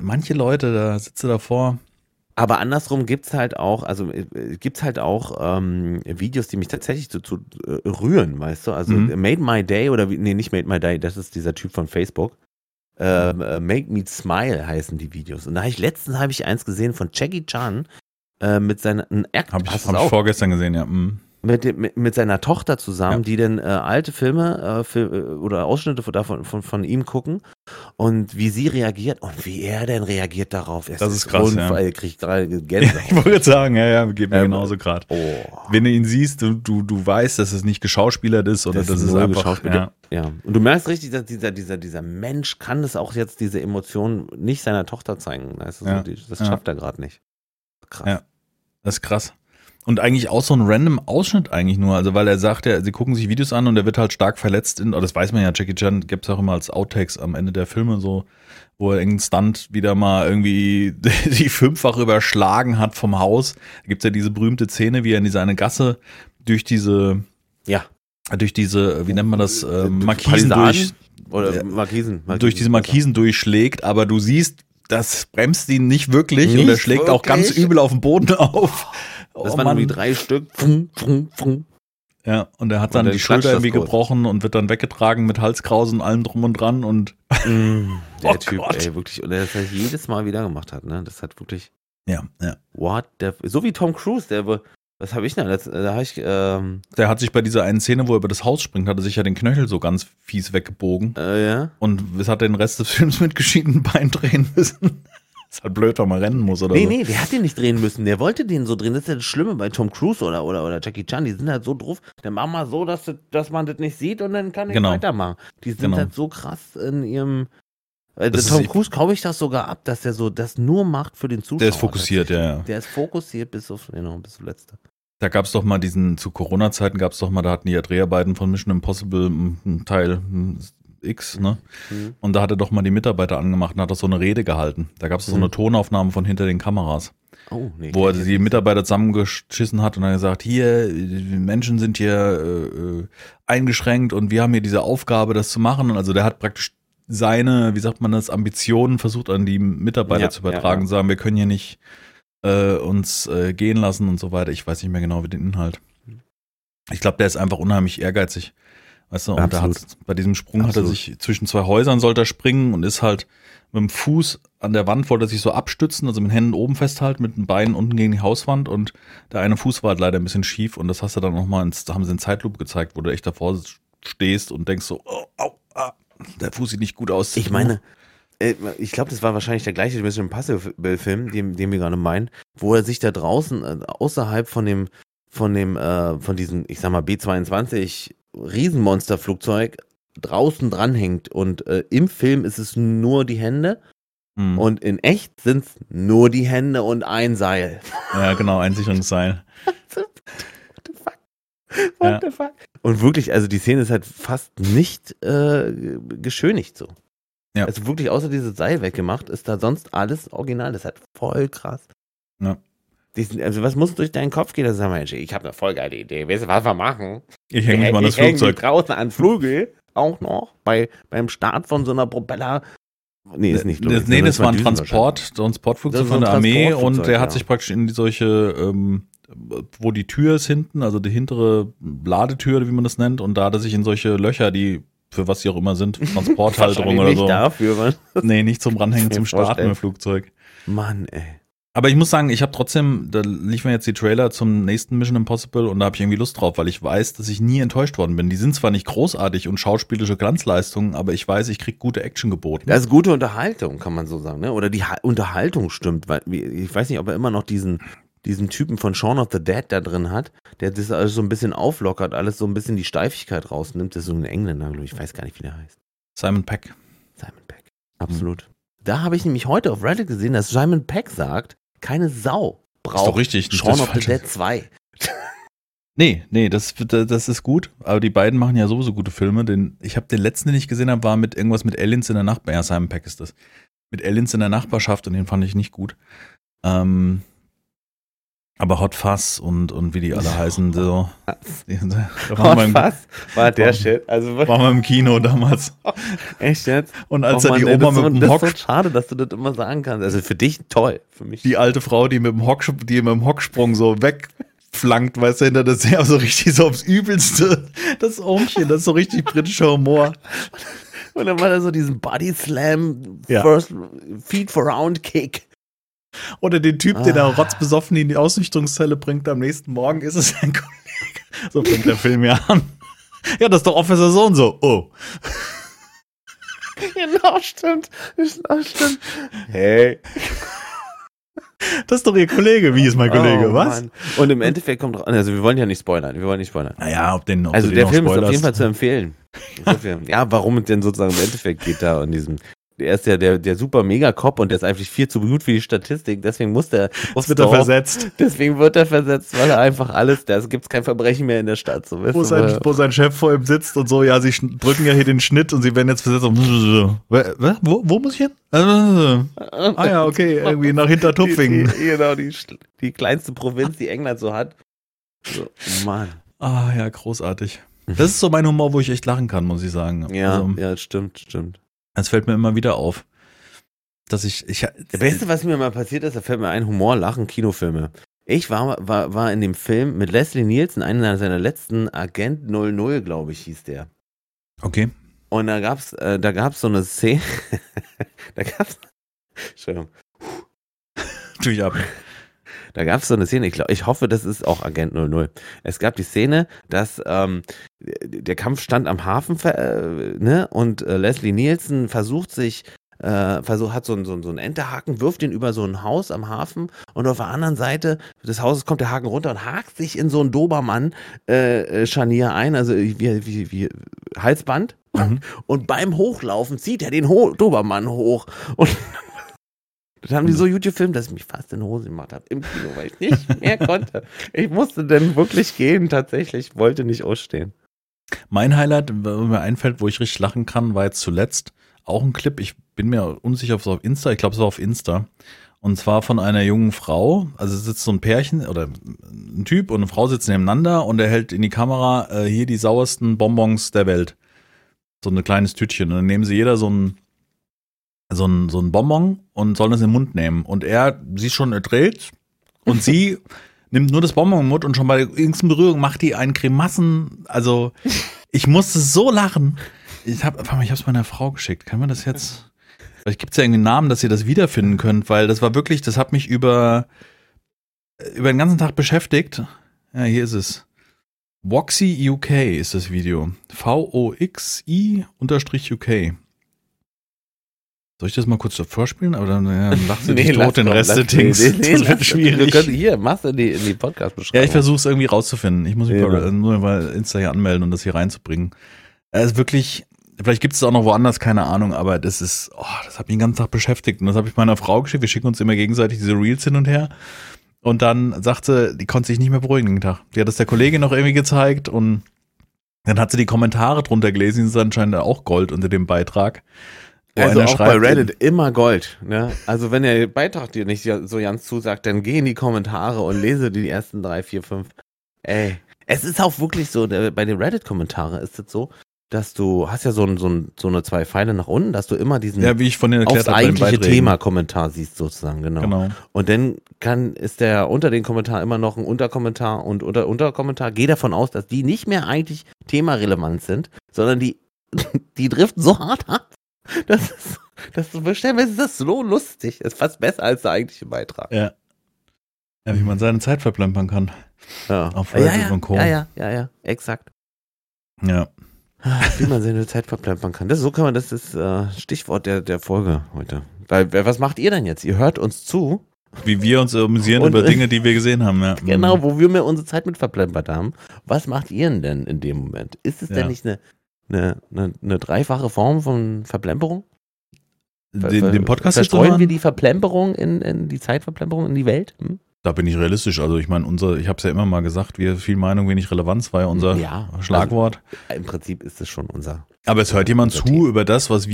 manche Leute, da sitzen davor. Aber andersrum gibt's halt auch Videos, die mich tatsächlich zu rühren, weißt du? Also Made My Day nicht Made My Day, das ist dieser Typ von Facebook. Make Me Smile heißen die Videos. Und da habe ich letztens eins gesehen von Jackie Chan mit seinem Act. Habe ich vorgestern gesehen, ja. Mm. Mit seiner Tochter zusammen, die dann alte Filme oder Ausschnitte von ihm gucken und wie sie reagiert und wie er denn reagiert darauf. Das ist krass, ja. Kriegt gerade Gänsehaut. Ja, ich wollte sagen, geht mir genauso gerade. Oh. Wenn du ihn siehst, du weißt, dass es nicht geschauspielert ist oder dass es einfach... Ja. Und du merkst richtig, dass dieser Mensch kann das auch jetzt, diese Emotionen nicht seiner Tochter zeigen. Das schafft er gerade nicht. Krass. Ja, das ist krass. Und eigentlich auch so ein random Ausschnitt eigentlich nur. Also weil er sagt, ja, sie gucken sich Videos an und er wird halt stark verletzt. In, oh, das weiß man ja, Jackie Chan gibt es auch immer als Outtakes am Ende der Filme so, wo er irgendeinen Stunt wieder mal irgendwie die fünffach überschlagen hat vom Haus. Da gibt es ja diese berühmte Szene, wie er in diese eine Gasse durch diese, ja, durch diese, wie nennt man das, Markisen durch, oder Markisen. Durch diese Markisen durchschlägt, aber du siehst, das bremst ihn nicht wirklich und er schlägt auch ganz übel auf den Boden auf. Das waren irgendwie 3 Stück. Ja, und er hat dann die Schulter irgendwie gebrochen und wird dann weggetragen mit Halskrausen und allem drum und dran. Und der Typ, ey, wirklich. Und er das halt jedes Mal wieder gemacht hat, ne? Das hat wirklich. Ja, ja. What the, so wie Tom Cruise, der. Was habe ich denn? Der hat sich bei dieser einen Szene, wo er über das Haus springt, hat er sich ja den Knöchel so ganz fies weggebogen. Ja. Und es hat den Rest des Films mit geschiedenen Beinen drehen müssen. Ist halt blöd, wenn man rennen muss, oder? Nee, der hat den nicht drehen müssen. Der wollte den so drehen. Das ist ja das Schlimme bei Tom Cruise oder Jackie Chan. Die sind halt so doof. Dann machen wir so, dass man das nicht sieht und dann kann ich weitermachen. Die sind halt so krass in ihrem. Tom Cruise kaufe ich das sogar ab, dass er so das nur macht für den Zuschauer. Der ist fokussiert, ja. Der ist fokussiert bis zum Letzten. Da gab es doch mal zu Corona-Zeiten gab es doch mal, da hatten die ja Dreharbeiten von Mission Impossible Teil X, ne? Mhm. Und da hat er doch mal die Mitarbeiter angemacht und hat doch so eine Rede gehalten. Da gab es so eine Tonaufnahme von hinter den Kameras. Oh, nee, wo er die Mitarbeiter zusammengeschissen hat und dann gesagt, hier, die Menschen sind hier eingeschränkt und wir haben hier diese Aufgabe, das zu machen. Und also der hat praktisch seine, wie sagt man das, Ambitionen versucht an die Mitarbeiter zu übertragen, sagen, wir können hier nicht uns gehen lassen und so weiter. Ich weiß nicht mehr genau, wie den Inhalt. Ich glaube, der ist einfach unheimlich ehrgeizig. Weißt du, und bei diesem Sprung hat er sich zwischen 2 Häusern sollte er springen und ist halt mit dem Fuß an der Wand, wollte er sich so abstützen, also mit den Händen oben festhalten, mit den Beinen unten gegen die Hauswand und der eine Fuß war halt leider ein bisschen schief und das hast du dann nochmal, da haben sie in Zeitlupe gezeigt, wo du echt davor stehst und denkst so, oh, au, ah. Der Fuß sieht nicht gut aus. Ich meine, ich glaube, das war wahrscheinlich der gleiche Mission Impossible-Film, den wir gerade meinen, wo er sich da draußen, außerhalb von diesem, ich sag mal, B-22 Riesenmonsterflugzeug draußen dranhängt und im Film ist es nur die Hände und in echt sind es nur die Hände und ein Seil. Ja, genau, ein Sicherungsseil. What the fuck? Und wirklich, also die Szene ist halt fast nicht geschönigt so. Ja. Also wirklich, außer dieses Seil weggemacht, ist da sonst alles original. Das ist halt voll krass. Ja. Also was muss durch deinen Kopf gehen? Das ist Mensch, ich habe eine voll geile Idee. Weißt du, was wir machen? Ich hänge mich mal an das Flugzeug. Draußen an Flügel auch noch beim Start von so einer Propeller. Nee, ist nicht logisch. Nee, das war ein Transportflugzeug von der Armee und der hat sich praktisch in solche wo die Tür ist hinten, also die hintere Ladetür, wie man das nennt, und da hat er sich in solche Löcher, die für was sie auch immer sind, Transporthalterung oder so. Nicht dafür, Mann. Nee, nicht zum Ranhängen, zum Starten im Flugzeug. Mann, ey. Aber ich muss sagen, ich habe trotzdem, da liefen jetzt die Trailer zum nächsten Mission Impossible und da habe ich irgendwie Lust drauf, weil ich weiß, dass ich nie enttäuscht worden bin. Die sind zwar nicht großartig und schauspielerische Glanzleistungen, aber ich weiß, ich kriege gute Action geboten. Das ist gute Unterhaltung, kann man so sagen, ne? Oder die Unterhaltung stimmt, weil ich weiß nicht, ob er immer noch diesen Typen von Shaun of the Dead da drin hat, der das alles so ein bisschen auflockert, alles so ein bisschen die Steifigkeit rausnimmt. Das ist so ein Engländer, glaube ich. Ich weiß gar nicht, wie der heißt. Simon Pegg. Absolut. Da habe ich nämlich heute auf Reddit gesehen, dass Simon Pegg sagt, keine Sau braucht Shaun of the Dead 2. Nee, das ist gut. Aber die beiden machen ja sowieso gute Filme. Ich habe den letzten, den ich gesehen habe, war mit irgendwas mit Aliens in der Nachbarschaft. Ja, Simon Pegg ist das. Mit Aliens in der Nachbarschaft und den fand ich nicht gut. Aber Hot Fuzz und wie die alle heißen, so. Hot Fuzz war der Shit. Also waren wir im Kino damals. Echt jetzt? Und als er die Oma mit dem Hock... Das ist so schade, dass du das immer sagen kannst. Also für dich toll. Für mich. Die alte Frau, die mit dem Hocksprung so wegflankt, weißt du, hinter der Serie, so richtig so aufs Übelste. Das Ohmchen, das ist so richtig britischer Humor. Und dann war da so diesen Body Slam, First Feet for Round Kick. Oder den Typ, der da rotzbesoffen in die Ausnüchterungszelle bringt, am nächsten Morgen ist es sein Kollege. So fängt der Film ja an. Ja, das ist doch Officer so und so. Oh. Genau, stimmt. Hey. Das ist doch ihr Kollege. Wie ist mein Kollege? Was? Mann. Und im Endeffekt kommt, also wir wollen nicht spoilern. Naja, der Film ist auf jeden Fall zu empfehlen. Ja, warum es denn sozusagen im Endeffekt geht da in diesem Er ist ja der super Mega-Cop und der ist eigentlich viel zu gut für die Statistik, deswegen wird er versetzt, weil er einfach alles, da gibt es kein Verbrechen mehr in der Stadt. So, wo sein Chef vor ihm sitzt und so, ja, sie drücken ja hier den Schnitt und sie werden jetzt versetzt. Wo muss ich hin? Ah ja, okay, irgendwie nach Hintertupfingen. Genau, die kleinste Provinz, die England so hat. So, Mann. Ah ja, großartig. Das ist so mein Humor, wo ich echt lachen kann, muss ich sagen. Ja, also, ja, stimmt. Das fällt mir immer wieder auf, dass ich das Beste, was mir mal passiert ist, da fällt mir ein, Humor, Lachen, Kinofilme. Ich war in dem Film mit Leslie Nielsen, einer seiner letzten, Agent 00, glaube ich, hieß der. Okay. Und da gab's so eine Szene, Entschuldigung. Tu ich ab. Da gab es so eine Szene, ich hoffe, das ist auch Agent 00. Es gab die Szene, dass der Kampf stand am Hafen und Leslie Nielsen hat so einen Enterhaken, wirft den über so ein Haus am Hafen und auf der anderen Seite des Hauses kommt der Haken runter und hakt sich in so ein Dobermann-Scharnier ein, also wie Halsband. Mhm. Und beim Hochlaufen zieht er den Dobermann hoch und das haben die so YouTube-Filme, dass ich mich fast in Hose gemacht habe im Kino, weil ich nicht mehr konnte. Ich musste dann wirklich gehen, tatsächlich, wollte nicht ausstehen. Mein Highlight, was mir einfällt, wo ich richtig lachen kann, war jetzt zuletzt auch ein Clip, ich bin mir unsicher, ob es auf Insta, ich glaube es war auf Insta, und zwar von einer jungen Frau, also sitzt so ein Pärchen oder ein Typ und eine Frau sitzen nebeneinander und er hält in die Kamera hier die sauersten Bonbons der Welt. So ein kleines Tütchen und dann nehmen sie jeder so ein Bonbon und sollen es in den Mund nehmen. Und er dreht und sie nimmt nur das Bonbon im Mund und schon bei der jüngsten Berührung macht die einen Grimassen. Also ich musste so lachen. Ich hab's meiner Frau geschickt. Kann man das jetzt? Vielleicht gibt's ja irgendwie einen Namen, dass ihr das wiederfinden könnt, weil das war wirklich, das hat mich über den ganzen Tag beschäftigt. Ja, hier ist es. Voxy UK ist das Video. VOXI_UK. Soll ich das mal kurz vorspielen? Aber dann lachst du dich tot den Rest des Dings. Das wird schwierig. Hier, machst du in die Podcast-Beschreibung. Ja, ich versuche es irgendwie rauszufinden. Ich muss mich nur mal Insta hier anmelden und das hier reinzubringen. Es ist wirklich, vielleicht gibt es auch noch woanders, keine Ahnung, aber das ist, das hat mich den ganzen Tag beschäftigt. Und das habe ich meiner Frau geschickt. Wir schicken uns immer gegenseitig diese Reels hin und her. Und dann sagte sie, die konnte sich nicht mehr beruhigen den Tag. Die hat das der Kollegin noch irgendwie gezeigt und dann hat sie die Kommentare drunter gelesen. Das ist anscheinend auch Gold unter dem Beitrag. Also auch bei Reddit immer Gold. Ne? Also wenn der Beitrag dir nicht so ganz zusagt, dann geh in die Kommentare und lese die ersten 3, 4, 5. Ey, es ist auch wirklich so, bei den Reddit-Kommentaren ist es so, dass du hast ja so eine 2 Pfeile nach unten, dass du immer diesen wie ich von dir erklärt habe, eigentliche Thema-Kommentar siehst sozusagen, genau. Und dann ist der unter den Kommentar immer noch ein Unterkommentar und Unterkommentar. Geh davon aus, dass die nicht mehr eigentlich themarelevant sind, sondern die driften so hart ab. Das ist so lustig. Das ist fast besser als der eigentliche Beitrag. Ja. Ja, wie man seine Zeit verplempern kann. Ja. Auf Reddit und Co. Ja, exakt. Ja. Wie man seine Zeit verplempern kann. Das ist Stichwort der Folge heute. Weil, was macht ihr denn jetzt? Ihr hört uns zu. Wie wir uns amüsieren über Dinge, die wir gesehen haben. Ja. Genau, wo wir mir unsere Zeit mit verplempert haben. Was macht ihr denn in dem Moment? Ist es denn nicht eine dreifache Form von Verplemperung? Den Podcast verstreuen wir die Verplemperung in die Zeitverplemperung in die Welt? Hm? Da bin ich realistisch. Also ich meine, ich habe es ja immer mal gesagt, wir viel Meinung, wenig Relevanz war ja unser Schlagwort. Also, im Prinzip ist es schon unser. Aber es hört jemand zu Team. Über das, was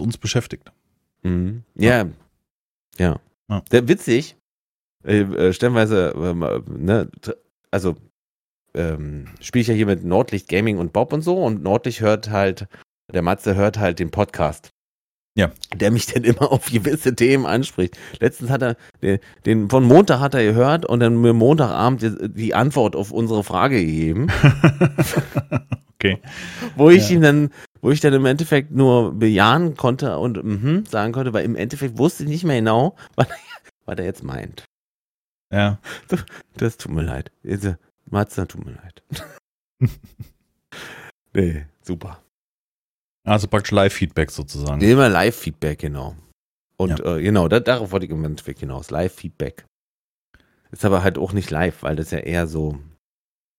uns beschäftigt. Mhm. Ja. Sehr witzig. Stellenweise, spiele ich ja hier mit Nordlicht Gaming und Bob und so und Nordlicht der Matze hört halt den Podcast. Ja. Der mich dann immer auf gewisse Themen anspricht. Letztens hat er den von Montag hat er gehört und dann mir Montagabend die Antwort auf unsere Frage gegeben. Okay. Wo ich dann im Endeffekt nur bejahen konnte und sagen konnte, weil im Endeffekt wusste ich nicht mehr genau, was er jetzt meint. Ja. Das tut mir leid. Matze, tut mir leid. Nee, super. Also praktisch Live-Feedback sozusagen. Immer Live-Feedback, genau. Und darauf wollte ich im Endeffekt hinaus. Live-Feedback. Ist aber halt auch nicht live, weil das ja eher so.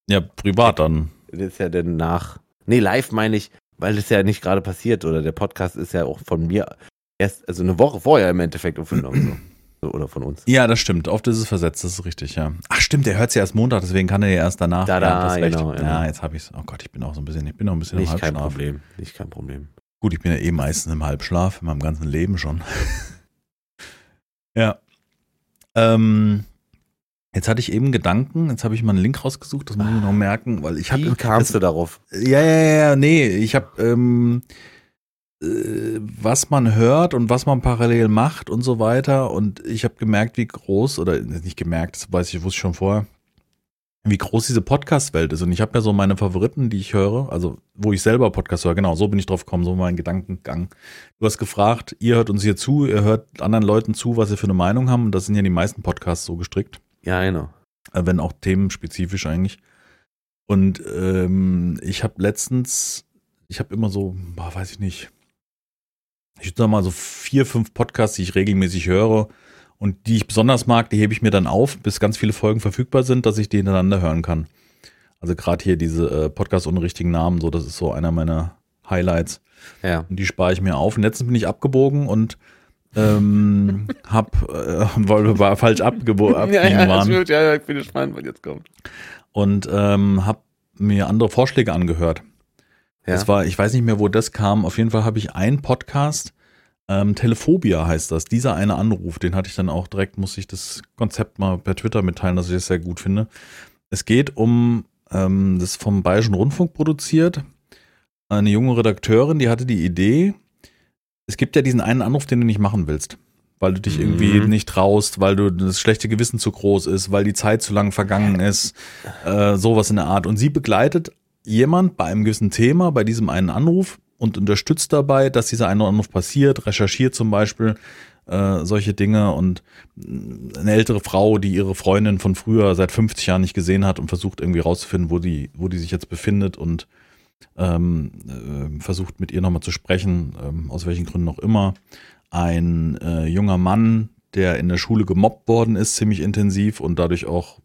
Ja, privat dann. Das ist ja dann live meine ich, weil das ja nicht gerade passiert. Oder der Podcast ist ja auch von mir erst, also eine Woche vorher im Endeffekt aufgenommen. So. Oder von uns. Ja, das stimmt. Oft ist es versetzt, das ist richtig, ja. Ach stimmt, der hört es ja erst Montag, deswegen kann er ja erst danach. Ja, genau, ja. Ja, jetzt habe ich es. Oh Gott, ich bin noch ein bisschen im Halbschlaf. Nicht kein Problem. Gut, ich bin ja eh meistens im Halbschlaf, in meinem ganzen Leben schon. Ja. Jetzt hatte ich eben Gedanken, jetzt habe ich mal einen Link rausgesucht, das muss ich noch merken, weil ich habe... Wie kamst du darauf? Ich habe, was man hört und was man parallel macht und so weiter, und ich habe gemerkt, wie groß, oder nicht gemerkt, das wusste ich schon vorher, wie groß diese Podcast-Welt ist, und ich habe ja so meine Favoriten, die ich höre, also wo ich selber Podcast höre, genau, so bin ich drauf gekommen, so mein Gedankengang. Du hast gefragt, ihr hört uns hier zu, ihr hört anderen Leuten zu, was sie für eine Meinung haben, und das sind ja die meisten Podcasts so gestrickt. Ja, genau. Wenn auch themenspezifisch eigentlich. Und ich habe immer so, weiß ich nicht, ich würde sagen mal so 4, 5 Podcasts, die ich regelmäßig höre und die ich besonders mag, die hebe ich mir dann auf, bis ganz viele Folgen verfügbar sind, dass ich die hintereinander hören kann. Also gerade hier diese Podcasts ohne richtigen Namen, so, das ist so einer meiner Highlights. Ja. Und die spare ich mir auf. Und letztens bin ich abgebogen und war falsch abgebogen. Ich bin gespannt, was jetzt kommt. Und hab mir andere Vorschläge angehört. Ja. Das war, ich weiß nicht mehr, wo das kam. Auf jeden Fall habe ich einen Podcast, Telephobia heißt das. Dieser eine Anruf, den hatte ich dann auch direkt, musste ich das Konzept mal per Twitter mitteilen, dass ich das sehr gut finde. Es geht um, das ist vom Bayerischen Rundfunk produziert. Eine junge Redakteurin, die hatte die Idee, es gibt ja diesen einen Anruf, den du nicht machen willst, weil du dich irgendwie nicht traust, weil du das schlechte Gewissen zu groß ist, weil die Zeit zu lang vergangen ist, sowas in der Art. Und sie begleitet jemand bei einem gewissen Thema, bei diesem einen Anruf und unterstützt dabei, dass dieser eine Anruf passiert, recherchiert zum Beispiel solche Dinge, und eine ältere Frau, die ihre Freundin von früher seit 50 Jahren nicht gesehen hat und versucht irgendwie rauszufinden, wo die sich jetzt befindet, und versucht mit ihr nochmal zu sprechen, aus welchen Gründen auch immer. Ein junger Mann, der in der Schule gemobbt worden ist, ziemlich intensiv, und dadurch auch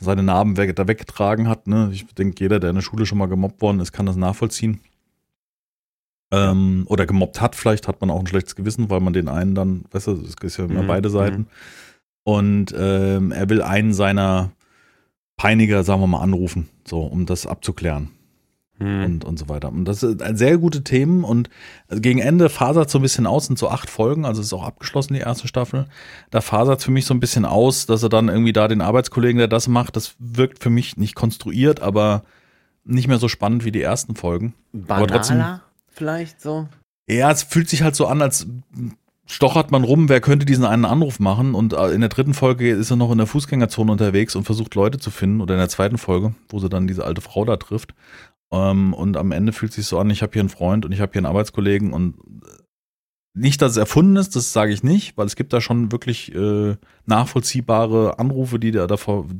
seine Narben da weggetragen hat. Ne? Ich denke, jeder, der in der Schule schon mal gemobbt worden ist, kann das nachvollziehen. Oder gemobbt hat, vielleicht hat man auch ein schlechtes Gewissen, weil man den einen dann, weißt du, es ist ja immer beide Seiten. Und er will einen seiner Peiniger, sagen wir mal, anrufen, so, um das abzuklären und so weiter. Und das sind sehr gute Themen, und gegen Ende fasert so ein bisschen aus, sind so 8 Folgen, also ist auch abgeschlossen die erste Staffel. Da fasert es für mich so ein bisschen aus, dass er dann irgendwie da den Arbeitskollegen, der das macht, das wirkt für mich nicht konstruiert, aber nicht mehr so spannend wie die ersten Folgen. Banaler aber trotzdem, vielleicht so? Ja, es fühlt sich halt so an, als stochert man rum, wer könnte diesen einen Anruf machen, und in der 3. Folge ist er noch in der Fußgängerzone unterwegs und versucht Leute zu finden, oder in der 2. Folge, wo sie dann diese alte Frau da trifft, und am Ende fühlt es sich so an, ich habe hier einen Freund und ich habe hier einen Arbeitskollegen, und nicht, dass es erfunden ist, das sage ich nicht, weil es gibt da schon wirklich nachvollziehbare Anrufe, die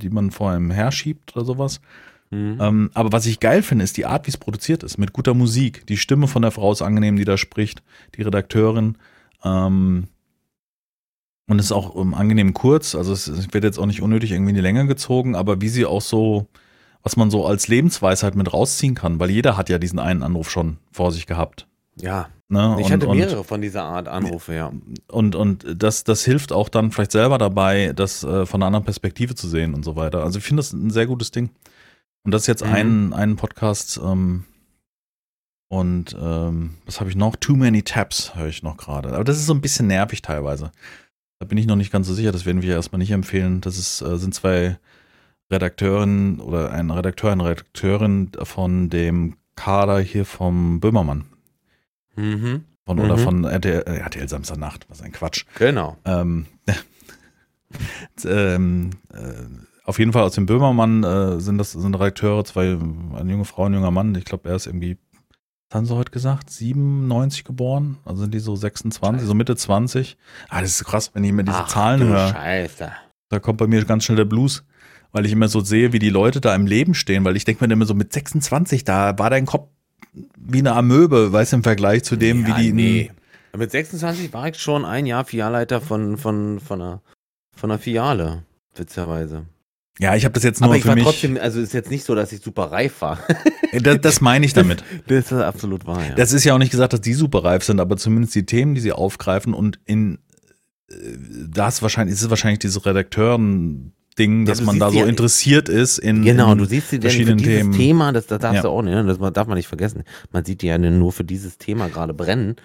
man vor einem herschiebt oder sowas. Aber was ich geil finde, ist die Art, wie es produziert ist, mit guter Musik. Die Stimme von der Frau ist angenehm, die da spricht, die Redakteurin. Und es ist auch angenehm kurz, also es wird jetzt auch nicht unnötig irgendwie in die Länge gezogen, aber wie sie auch so, was man so als Lebensweisheit mit rausziehen kann, weil jeder hat ja diesen einen Anruf schon vor sich gehabt. Ja, ne? Ich hatte mehrere von dieser Art Anrufe, ja. Und das hilft auch dann vielleicht selber dabei, das von einer anderen Perspektive zu sehen und so weiter. Also ich finde das ein sehr gutes Ding. Und das ist jetzt ein Podcast, und was habe ich noch? Too Many Tabs höre ich noch gerade. Aber das ist so ein bisschen nervig teilweise. Da bin ich noch nicht ganz so sicher. Das werden wir erstmal nicht empfehlen. Das sind 2 Redakteurinnen oder ein Redakteur, eine Redakteurin von dem Kader hier vom Böhmermann. Oder von RTL Samstagnacht. Was ein Quatsch. Genau. Auf jeden Fall aus dem Böhmermann sind Redakteure, 2, eine junge Frau, ein junger Mann. Ich glaube, er ist irgendwie, haben sie heute gesagt, 97 geboren, also sind die so 26, Scheiße, so Mitte 20. Ah, das ist krass, wenn ich mir diese Zahlen höre. Scheiße. Da kommt bei mir ganz schnell der Blues, weil ich immer so sehe, wie die Leute da im Leben stehen, weil ich denke mir immer so, mit 26, da war dein Kopf wie eine Amöbe, weißt du, im Vergleich zu dem, ja, wie die... Nee. Mit 26 war ich schon ein Jahr Filialleiter von einer Filiale, witzigerweise. Ja, ich habe das jetzt nur für mich. Aber ich war trotzdem, also ist jetzt nicht so, dass ich super reif war. Das meine ich damit. Das ist absolut wahr, ja. Das ist ja auch nicht gesagt, dass die super reif sind, aber zumindest die Themen, die sie aufgreifen und in das wahrscheinlich, ist es wahrscheinlich dieses Redakteuren-Ding, dass man da so interessiert ist in verschiedenen Themen. Genau, du siehst sie denn für dieses Thema, das darfst du auch nicht, das darf man nicht vergessen. Man sieht die ja nur für dieses Thema gerade brennen.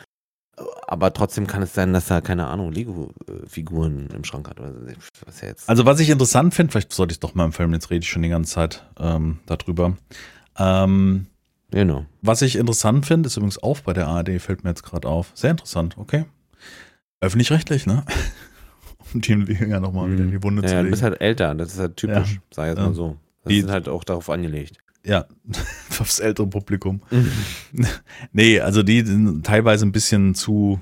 Aber trotzdem kann es sein, dass er, keine Ahnung, Lego-Figuren im Schrank hat. Was ja jetzt. Also was ich interessant finde, vielleicht sollte ich doch mal im Film, jetzt rede ich schon die ganze Zeit darüber. Genau. Was ich interessant finde, ist übrigens auch bei der ARD, fällt mir jetzt gerade auf. Sehr interessant, okay. Öffentlich-rechtlich, ne? Um die Jünger nochmal wieder in die Wunde zu legen. Ja, du bist halt älter, das ist halt typisch, sei es mal so. Das ist halt auch darauf angelegt. Ja, aufs ältere Publikum. Nee, also die sind teilweise ein bisschen zu,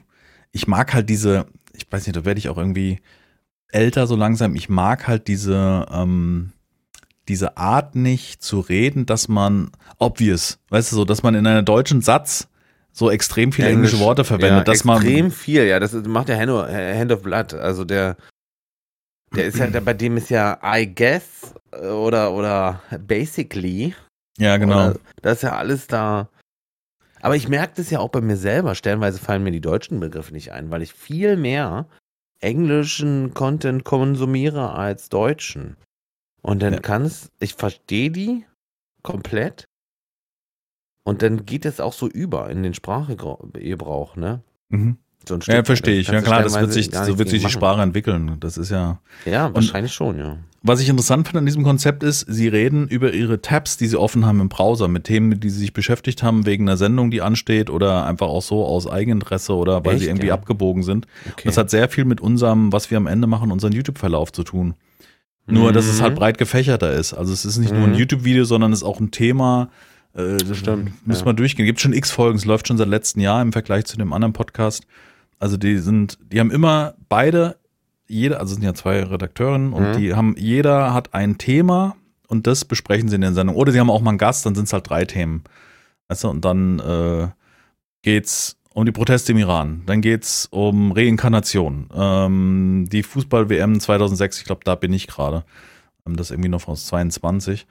ich mag halt diese, ich weiß nicht, da werde ich auch irgendwie älter so langsam, ich mag halt diese Art nicht zu reden, dass man obvious, weißt du so, dass man in einem deutschen Satz so extrem viele englische Worte verwendet. Ja, dass extrem man, viel, ja, das macht der Hand of Blood, also der ist ja, bei dem ist ja I guess oder basically. Ja, genau. Das ist ja alles da. Aber ich merke das ja auch bei mir selber. Stellenweise fallen mir die deutschen Begriffe nicht ein, weil ich viel mehr englischen Content konsumiere als deutschen. Und dann ich verstehe die komplett. Und dann geht es auch so über in den Sprachgebrauch, ne? Mhm. So ja, verstehe ich. Ja klar, das wird sich die Sprache entwickeln. Das ist ja... Ja, wahrscheinlich schon, ja. Was ich interessant finde an diesem Konzept ist, sie reden über ihre Tabs, die sie offen haben im Browser, mit Themen, die sie sich beschäftigt haben, wegen einer Sendung, die ansteht oder einfach auch so aus Eigeninteresse oder weil sie irgendwie abgebogen sind. Okay. Das hat sehr viel mit unserem, was wir am Ende machen, unseren YouTube-Verlauf zu tun. Nur, dass es halt breit gefächerter ist. Also es ist nicht nur ein YouTube-Video, sondern es ist auch ein Thema... Das muss man durchgehen. Es gibt schon x Folgen, es läuft schon seit letztem Jahr im Vergleich zu dem anderen Podcast. Also die haben immer also es sind ja zwei Redakteurinnen und jeder hat ein Thema und das besprechen sie in der Sendung. Oder sie haben auch mal einen Gast, dann sind es halt 3 Themen. Weißt du, und dann geht's um die Proteste im Iran, dann geht's um Reinkarnation, die Fußball-WM 2006, ich glaube, da bin ich gerade. Das irgendwie noch aus 22.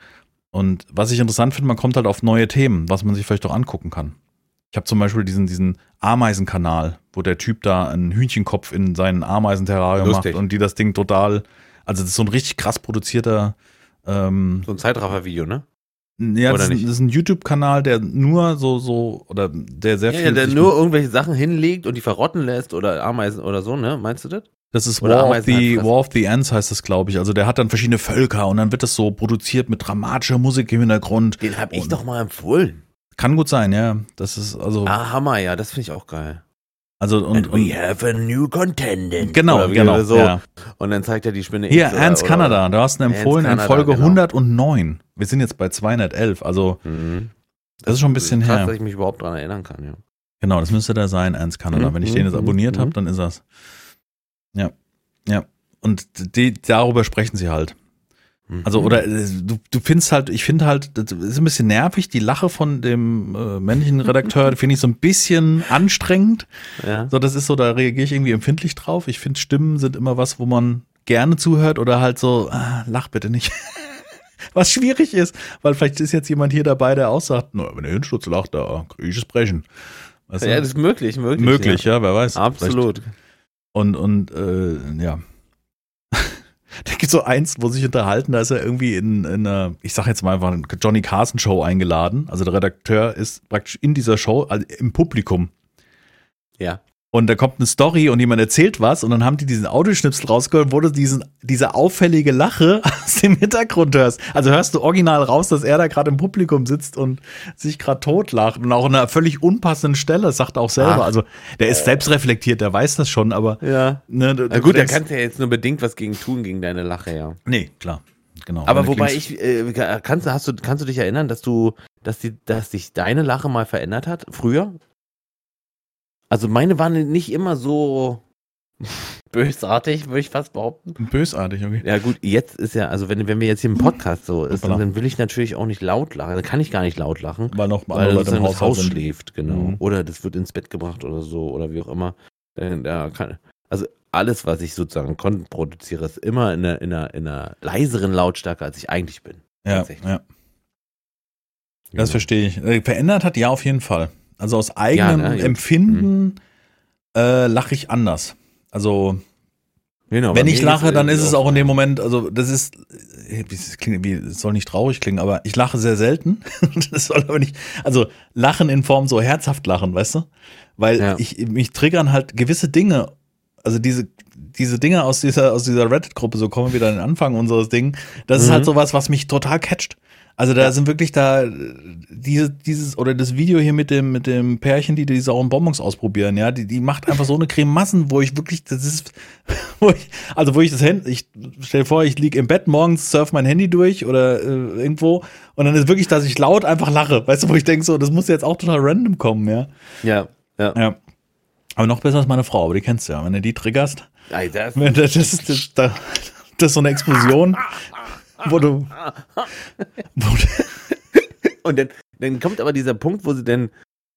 Und was ich interessant finde, man kommt halt auf neue Themen, was man sich vielleicht auch angucken kann. Ich habe zum Beispiel diesen Ameisenkanal, wo der Typ da einen Hühnchenkopf in seinen Ameisenterrarium macht und die das Ding total, also das ist so ein richtig krass produzierter... so ein Zeitraffer-Video, ne? Ja, das ist ein YouTube-Kanal, der nur so oder der sehr viel... Ja, der nur irgendwelche Sachen hinlegt und die verrotten lässt oder Ameisen oder so, ne? Meinst du das? Das ist War of the Ants heißt das, glaube ich. Also der hat dann verschiedene Völker und dann wird das so produziert mit dramatischer Musik im Hintergrund. Den habe ich doch mal empfohlen. Kann gut sein, ja. Das ist also. Ah, Hammer, ja, das finde ich auch geil. Also and we have a new contendant. Genau. So. Ja. Und dann zeigt er die Spinne. Hier, Ants Canada, du hast ihn empfohlen in Folge 109. Wir sind jetzt bei 211, also das ist schon ein bisschen krass, her. Dass ich mich überhaupt daran erinnern kann, ja. Genau, das müsste da sein, Ants Canada. Wenn ich den jetzt abonniert habe, dann ist das. Ja. Und darüber sprechen sie halt. Also, oder du findest halt, ich finde halt, das ist ein bisschen nervig, die Lache von dem männlichen Redakteur finde ich so ein bisschen anstrengend. Ja. So, das ist so, da reagiere ich irgendwie empfindlich drauf. Ich finde, Stimmen sind immer was, wo man gerne zuhört oder halt so, lach bitte nicht. Was schwierig ist, weil vielleicht ist jetzt jemand hier dabei, der aussagt, wenn der Hirnsturz lacht, da kriege ich es brechen. Weißt du? Ja, das ist möglich. Möglich, ja, wer weiß. Absolut. Vielleicht. Und da gibt es so eins, wo sich unterhalten, da ist er irgendwie in einer, ich sag jetzt mal einfach, Johnny Carson Show eingeladen. Also der Redakteur ist praktisch in dieser Show, also im Publikum. Ja. Und da kommt eine Story und jemand erzählt was und dann haben die diesen Audioschnipsel rausgeholt, wo du diese auffällige Lache aus dem Hintergrund hörst. Also hörst du original raus, dass er da gerade im Publikum sitzt und sich gerade totlacht und auch an einer völlig unpassenden Stelle, das sagt er auch selber. Also der ist selbstreflektiert, der weiß das schon, aber... Ja, ne, gut, da kannst du ja jetzt nur bedingt was gegen tun, gegen deine Lache, ja. Nee, klar, genau. Aber wobei ich, kannst du dich erinnern, dass sich deine Lache mal verändert hat, früher? Also meine waren nicht immer so bösartig, würde ich fast behaupten. Bösartig, okay. Ja gut, jetzt ist ja, also wenn wir jetzt hier im Podcast so ist, dann will ich natürlich auch nicht laut lachen, dann kann ich gar nicht laut lachen, weil das im Haus schläft, genau. Mhm. Oder das wird ins Bett gebracht oder so, oder wie auch immer. Also alles, was ich sozusagen Content produziere, ist immer in einer leiseren Lautstärke, als ich eigentlich bin. Ja, ja. Das verstehe ich. Verändert hat ja auf jeden Fall. Also aus eigenem Empfinden lache ich anders. Also genau, wenn ich lache, dann ist es auch in dem Moment, also das ist, es klingt, es soll nicht traurig klingen, aber ich lache sehr selten. Das soll aber nicht, also lachen in Form so herzhaft lachen, weißt du? Weil mich triggern halt gewisse Dinge, also diese Dinge aus dieser Reddit-Gruppe, so kommen wir wieder an den Anfang unseres Ding. Das ist halt sowas, was mich total catcht. Also da sind wirklich da dieses oder das Video hier mit dem Pärchen, die sauren Bonbons ausprobieren, ja, die macht einfach so eine Cremassen, wo ich wirklich ich stell vor, ich lieg im Bett morgens, surf mein Handy durch oder irgendwo und dann ist wirklich, dass ich laut einfach lache, weißt du, wo ich denke so, das muss jetzt auch total random kommen, ja. Ja, ja. Ja. Aber noch besser ist meine Frau, aber die kennst du ja, wenn du die triggerst. Das ist so eine Explosion. Und dann kommt aber dieser Punkt, wo sie dann,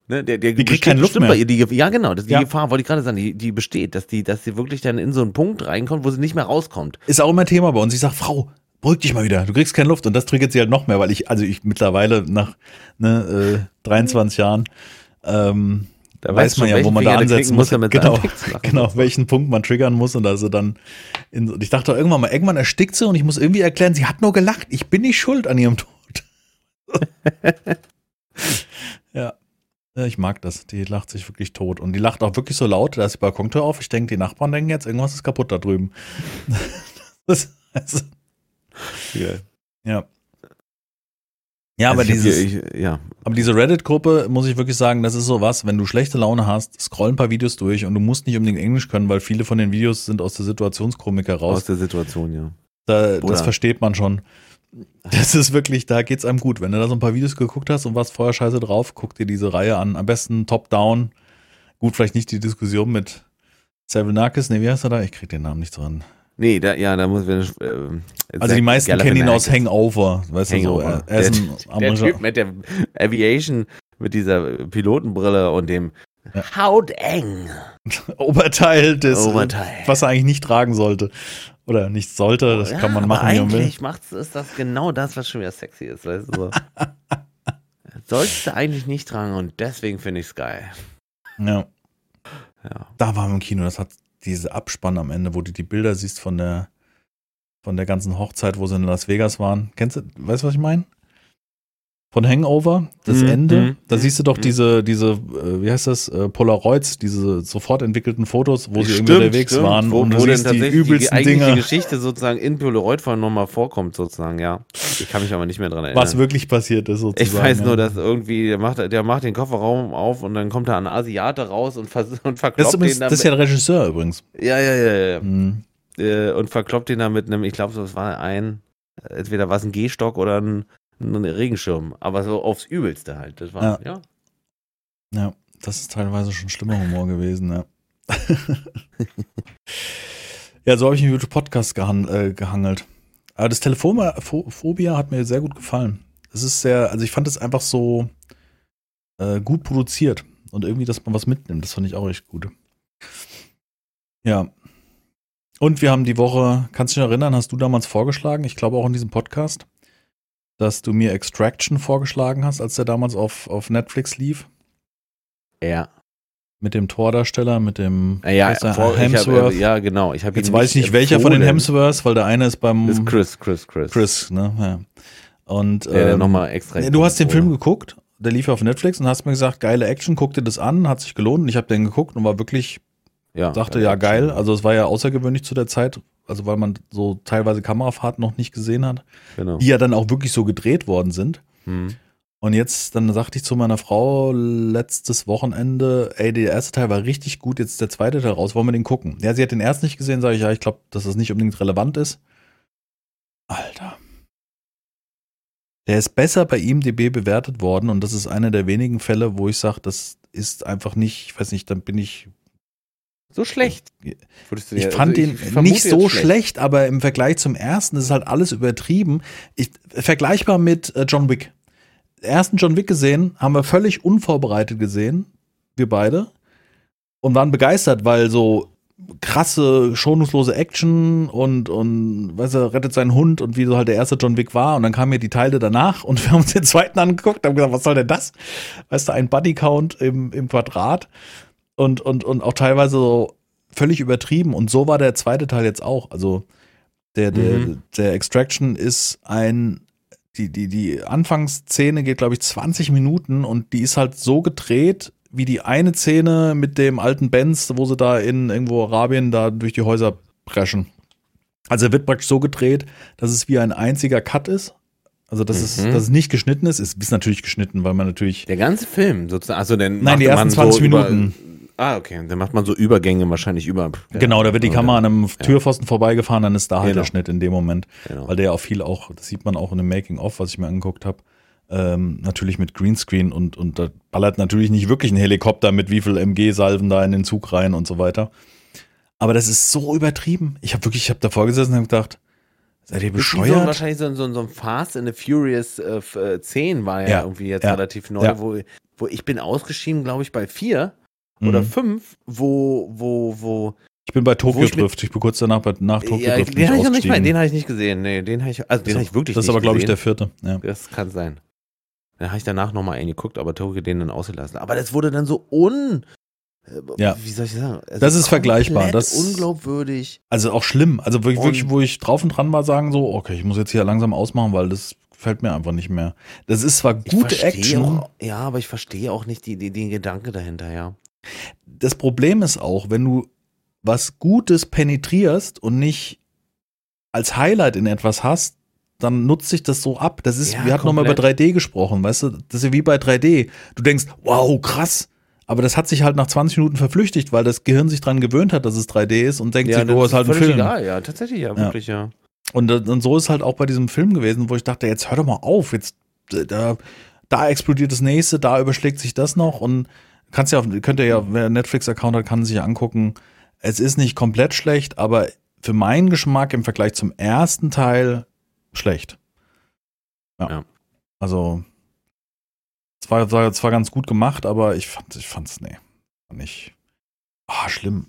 ne, die kriegt keine Luft mehr. Bei ihr, ja, genau, das ist die Gefahr, wollte ich gerade sagen, die besteht, dass sie wirklich dann in so einen Punkt reinkommt, wo sie nicht mehr rauskommt. Ist auch immer Thema bei uns. Ich sage, Frau, beruhig dich mal wieder, du kriegst keine Luft. Und das triggert sie halt noch mehr, weil ich mittlerweile nach 23 Jahren, da weiß man ja, wo man da ansetzen muss. Genau, welchen Punkt man triggern muss. Und also dann, ich dachte doch irgendwann erstickt sie und ich muss irgendwie erklären, sie hat nur gelacht. Ich bin nicht schuld an ihrem Tod. Ja. Ich mag das. Die lacht sich wirklich tot. Und die lacht auch wirklich so laut, da ist die Balkontür auf. Ich denke, die Nachbarn denken jetzt, irgendwas ist kaputt da drüben. Ja. Ja, also aber diese Reddit-Gruppe, muss ich wirklich sagen, das ist sowas, wenn du schlechte Laune hast, scroll ein paar Videos durch und du musst nicht unbedingt Englisch können, weil viele von den Videos sind aus der Situationskomik heraus. Aus der Situation, ja. Das versteht man schon. Das ist wirklich, da geht's einem gut. Wenn du da so ein paar Videos geguckt hast und warst vorher scheiße drauf, guck dir diese Reihe an. Am besten top-down. Gut, vielleicht nicht die Diskussion mit Sevenakis. Nee, wie heißt er da? Ich krieg den Namen nicht dran. Nee, da muss wir. Also die meisten kennen ihn aus Hangover, weißt du so. Der Typ mit der Aviation, mit dieser Pilotenbrille und dem hauteng Oberteil, was er eigentlich nicht tragen sollte. Oder nicht sollte, das kann man machen, wie man will. Eigentlich ist das genau das, was schon wieder sexy ist, weißt du so. Solltest du eigentlich nicht tragen und deswegen finde ich es geil. Ja. Da waren wir im Kino, das hat diese Abspann am Ende, wo du die Bilder siehst von der ganzen Hochzeit, wo sie in Las Vegas waren. Kennst du, weißt du, was ich meine? Von Hangover, das Ende. Da siehst du doch diese, wie heißt das, Polaroids, diese sofort entwickelten Fotos, wo sie irgendwie unterwegs waren. Wo, und du siehst die übelsten Dinge. Die Geschichte sozusagen in Polaroid-Form nochmal vorkommt sozusagen, ja. Ich kann mich aber nicht mehr dran erinnern. Was wirklich passiert ist sozusagen. Ich weiß nur, dass irgendwie, der macht den Kofferraum auf und dann kommt da ein Asiate raus und verkloppt den dann. Das ist ja der Regisseur übrigens. Ja. Und verkloppt den dann mit einem, ich glaube, das war entweder war es ein Gehstock oder ein Regenschirm, aber so aufs Übelste halt. Das war, ja. Ja, das ist teilweise schon schlimmer Humor gewesen, ja. Ja, so habe ich einen YouTube-Podcast gehangelt. Aber das Telephobia hat mir sehr gut gefallen. Es ist sehr, also ich fand es einfach so gut produziert und irgendwie, dass man was mitnimmt. Das fand ich auch echt gut. Ja. Und wir haben die Woche, kannst du dich erinnern, hast du damals vorgeschlagen, ich glaube auch in diesem Podcast, dass du mir Extraction vorgeschlagen hast, als der damals auf Netflix lief. Ja. Mit dem Tordarsteller, mit dem Hemsworth. Jetzt weiß ich nicht, welcher von den Hemsworths, weil der eine ist beim... Das ist Chris. Chris, ne? Ja. Und der nochmal extra... Du hast den Film geguckt, der lief auf Netflix und hast mir gesagt, geile Action, guck dir das an, hat sich gelohnt. Und ich habe den geguckt und war wirklich... sagte, ja, geil. Also es war ja außergewöhnlich zu der Zeit, also weil man so teilweise Kamerafahrten noch nicht gesehen hat, genau, die ja dann auch wirklich so gedreht worden sind. Und jetzt, dann sagte ich zu meiner Frau letztes Wochenende, der erste Teil war richtig gut, jetzt ist der zweite Teil raus, wollen wir den gucken? Ja, sie hat den ersten nicht gesehen, sage ich, ja, ich glaube, dass das nicht unbedingt relevant ist. Alter. Der ist besser bei IMDb bewertet worden und das ist einer der wenigen Fälle, wo ich sage, das ist einfach nicht, ich weiß nicht, dann bin ich so schlecht. Ich fand ihn nicht so schlecht, aber im Vergleich zum ersten ist halt alles übertrieben. Vergleichbar mit John Wick. Den ersten John Wick gesehen, haben wir völlig unvorbereitet gesehen, wir beide, und waren begeistert, weil so krasse, schonungslose Action und weißt du, rettet seinen Hund und wie so halt der erste John Wick war. Und dann kamen mir die Teile danach und wir haben uns den zweiten angeguckt und haben gesagt, was soll denn das? Weißt du, ein Buddy-Count im Quadrat und auch teilweise so völlig übertrieben. Und so war der zweite Teil jetzt auch. Also der Extraction ist die Anfangsszene geht, glaube ich, 20 Minuten und die ist halt so gedreht, wie die eine Szene mit dem alten Benz, wo sie da in irgendwo Arabien da durch die Häuser preschen. Also er wird praktisch so gedreht, dass es wie ein einziger Cut ist. Also dass es nicht geschnitten ist. Es ist natürlich geschnitten, weil man natürlich... Der ganze Film sozusagen? Also dann nein, die ersten 20 Minuten. Okay. Dann macht man so Übergänge wahrscheinlich über... Ja. Genau, da wird die Kamera an einem Türpfosten vorbeigefahren, dann ist da halt der Schnitt in dem Moment. Genau. Weil der auch viel auch, das sieht man auch in dem Making-of, was ich mir angeguckt habe. Natürlich mit Greenscreen und da ballert natürlich nicht wirklich ein Helikopter mit wie viel MG-Salven da in den Zug rein und so weiter. Aber das ist so übertrieben. Ich habe davor gesessen und gedacht, seid ihr bescheuert? So wahrscheinlich so ein Fast and the Furious 10 war ja irgendwie jetzt relativ neu, wo ich bin ausgeschieden, glaube ich, bei 4 oder 5, wo ich bin bei Tokyo Drift. Ich bin kurz danach nach Tokyo Drift. Den habe ich noch nicht mal, den habe ich nicht gesehen. Nee, den habe ich, also den habe ich wirklich nicht gesehen. Das ist aber, glaube ich, der vierte. Ja. Das kann sein. Dann habe ich danach nochmal eingeguckt, aber Tokyo den dann ausgelassen. Aber das wurde dann so wie soll ich sagen? Also das ist vergleichbar. Das ist unglaubwürdig. Also auch schlimm. Also wirklich, wo ich drauf und dran war, sagen so, okay, ich muss jetzt hier langsam ausmachen, weil das fällt mir einfach nicht mehr. Das ist zwar gute Action. Aber ich verstehe auch nicht den Gedanke dahinter, Das Problem ist auch, wenn du was Gutes penetrierst und nicht als Highlight in etwas hast, dann nutzt sich das so ab. Das ist, wir hatten nochmal über 3D gesprochen, weißt du? Das ist wie bei 3D. Du denkst, wow, krass. Aber das hat sich halt nach 20 Minuten verflüchtigt, weil das Gehirn sich dran gewöhnt hat, dass es 3D ist und denkt sich, oh, ist halt ein Film. Egal, tatsächlich, wirklich, Und so ist halt auch bei diesem Film gewesen, wo ich dachte, jetzt hör doch mal auf, jetzt da explodiert das nächste, da überschlägt sich das noch und wer einen Netflix-Account hat, kann sich angucken. Es ist nicht komplett schlecht, aber für meinen Geschmack im Vergleich zum ersten Teil schlecht. Ja. Also, es war zwar ganz gut gemacht, aber ich fand's nicht. Schlimm.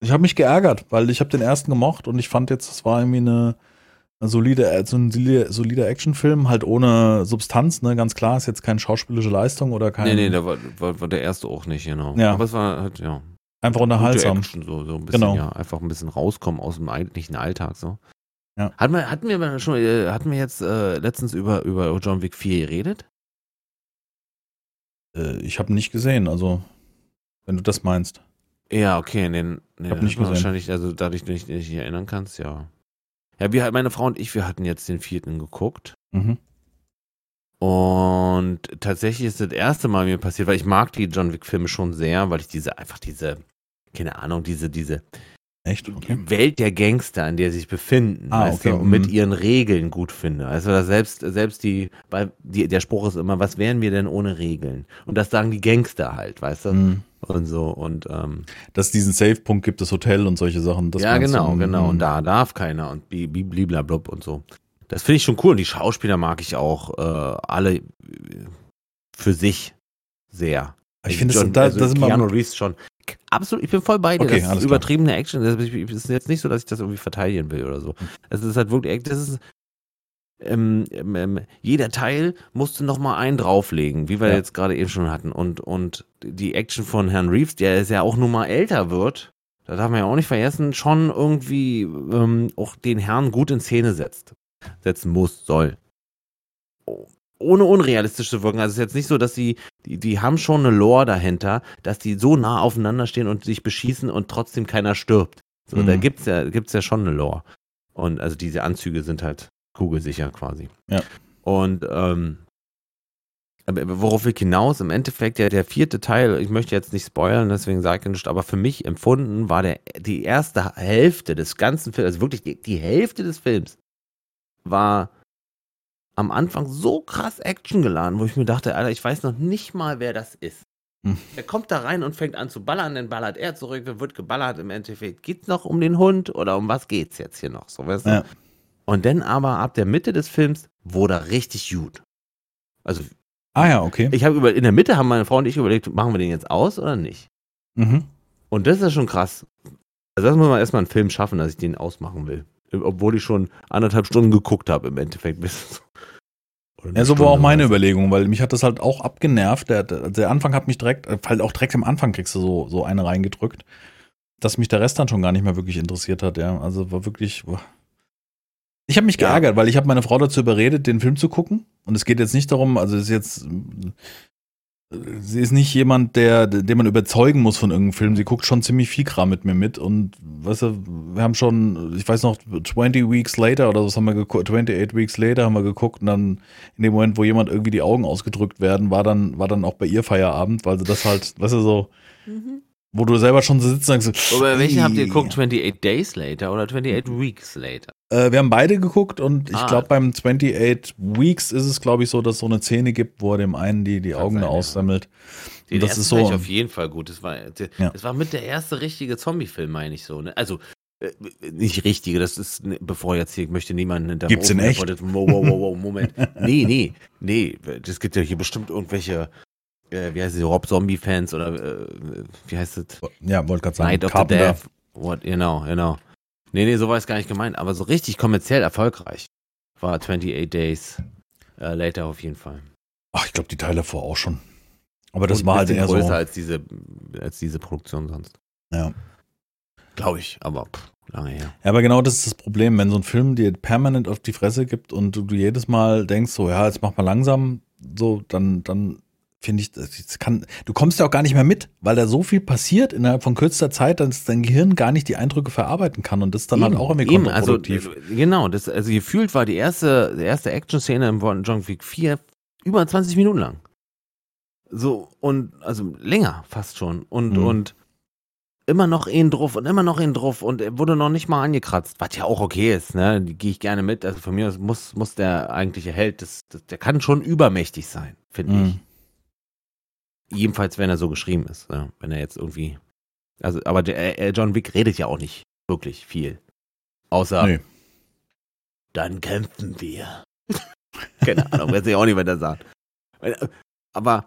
Ich habe mich geärgert, weil ich habe den ersten gemocht und ich fand jetzt, das war irgendwie ein solider Actionfilm, halt ohne Substanz, ne, ganz klar, ist jetzt keine schauspielerische Leistung oder kein... Nee, da war der erste auch nicht, genau. Ja. Aber es war halt, einfach unterhaltsam. Action, so ein bisschen, genau. Einfach ein bisschen rauskommen aus dem eigentlichen Alltag, so. Ja. Hatten wir jetzt letztens über John Wick 4 geredet? Ich habe nicht gesehen, also, wenn du das meinst. Ja, okay, ich hab nicht gesehen. Wahrscheinlich, also dadurch, dass du dich nicht erinnern kannst, Ja, meine Frau und ich, wir hatten jetzt den 4. geguckt. Mhm. Und tatsächlich ist das erste Mal mir passiert, weil ich mag die John Wick-Filme schon sehr, weil ich diese echt? Okay. Welt der Gangster, in der sie sich befinden, mit ihren Regeln gut finde. Also selbst der Spruch ist immer, was wären wir denn ohne Regeln? Und das sagen die Gangster halt, weißt du? Mhm. Und so und dass es diesen Safe-Punkt gibt, das Hotel und solche Sachen. Das genau. Und da darf keiner und bliblablub und so. Das finde ich schon cool. Und die Schauspieler mag ich auch alle für sich sehr. Ich finde Keanu Reeves schon absolut, ich bin voll bei dir. Okay, das ist übertriebene Action. Das ist jetzt nicht so, dass ich das irgendwie verteidigen will oder so. Es ist halt wirklich, jeder Teil musste nochmal einen drauflegen, wie wir jetzt gerade eben schon hatten. Und die Action von Herrn Reeves, der ist ja auch nur mal älter wird, da darf man ja auch nicht vergessen, schon irgendwie auch den Herrn gut in Szene setzen muss, soll. Ohne unrealistisch zu wirken. Also es ist jetzt nicht so, dass die haben schon eine Lore dahinter, dass die so nah aufeinander stehen und sich beschießen und trotzdem keiner stirbt. So, da gibt's ja schon eine Lore. Und also diese Anzüge sind halt kugelsicher quasi. Ja. Und worauf ich hinaus, im Endeffekt der 4. Teil, ich möchte jetzt nicht spoilern, deswegen sage ich nichts, aber für mich empfunden war die erste Hälfte des ganzen Films, also wirklich die Hälfte des Films, war am Anfang so krass Action geladen, wo ich mir dachte, Alter, ich weiß noch nicht mal, wer das ist. Er kommt da rein und fängt an zu ballern, dann ballert er zurück, wird geballert im Endeffekt. Geht's noch um den Hund oder um was geht's jetzt hier noch? So, weißt du? Und dann aber ab der Mitte des Films wurde er richtig gut. Also, okay. In der Mitte haben meine Frau und ich überlegt, machen wir den jetzt aus oder nicht? Mhm. Und das ist schon krass. Also das muss man erstmal einen Film schaffen, dass ich den ausmachen will. Obwohl ich schon 1,5 Stunden geguckt habe im Endeffekt. Ja, so war auch meine Überlegung, weil mich hat das halt auch abgenervt. Der Anfang hat mich direkt am Anfang kriegst du so eine reingedrückt, dass mich der Rest dann schon gar nicht mehr wirklich interessiert hat. Ja, also war wirklich... Ich habe mich geärgert, weil ich habe meine Frau dazu überredet, den Film zu gucken. Und es geht jetzt nicht darum, also sie ist nicht jemand, den man überzeugen muss von irgendeinem Film. Sie guckt schon ziemlich viel Kram mit mir mit. Und weißt du, wir haben schon, ich weiß noch, 28 Weeks Later haben wir geguckt. Und dann in dem Moment, wo jemand irgendwie die Augen ausgedrückt werden, war dann auch bei ihr Feierabend, weil sie das halt, weißt du, so... Mhm. Wo du selber schon so sitzt und sagst... Aber welchen habt ihr geguckt? 28 Days Later oder 28 Weeks Later? Wir haben beide geguckt und ich glaube, beim 28 Weeks ist es, glaube ich, so, dass es so eine Szene gibt, wo er dem einen die Augen aussammelt. Den das ist so, fand ich auf jeden Fall gut. Das war mit der erste richtige Zombie-Film, meine ich so. Ne? Also, nicht richtige, das ist, bevor jetzt hier, ich möchte niemanden hinterfragen. Gibt's den echt? Wow, Moment. Nee. Es gibt ja hier bestimmt irgendwelche... wie heißt es, Rob-Zombie-Fans oder wie heißt es? Ja, wollte gerade sagen. Night of Carpenter. The Death. Genau. Nee, so war es gar nicht gemeint. Aber so richtig kommerziell erfolgreich war 28 Days Later auf jeden Fall. Ach, ich glaube, die Teile davor auch schon. Aber das und war halt eher größer so. Größer als diese Produktion sonst. Ja. Glaube ich, aber lange her. Ja, aber genau das ist das Problem. Wenn so ein Film dir permanent auf die Fresse gibt und du jedes Mal denkst, so, ja, jetzt mach mal langsam, so, dann finde ich, du kommst ja auch gar nicht mehr mit, weil da so viel passiert innerhalb von kürzester Zeit, dass dein Gehirn gar nicht die Eindrücke verarbeiten kann und das dann eben, halt auch irgendwie kontraproduktiv. Also, genau, gefühlt war die erste Action-Szene im John Wick 4 über 20 Minuten lang. So, und, also länger fast schon. Und immer noch einen drauf und er wurde noch nicht mal angekratzt, was ja auch okay ist, ne, gehe ich gerne mit. Also von mir aus muss der eigentliche Held, der kann schon übermächtig sein, finde ich. Jedenfalls, wenn er so geschrieben ist. Ja. Wenn er jetzt irgendwie... Also, aber John Wick redet ja auch nicht wirklich viel. Außer... Nee. Dann kämpfen wir. Keine Ahnung, weiß ich auch nicht, was er sagt. Aber...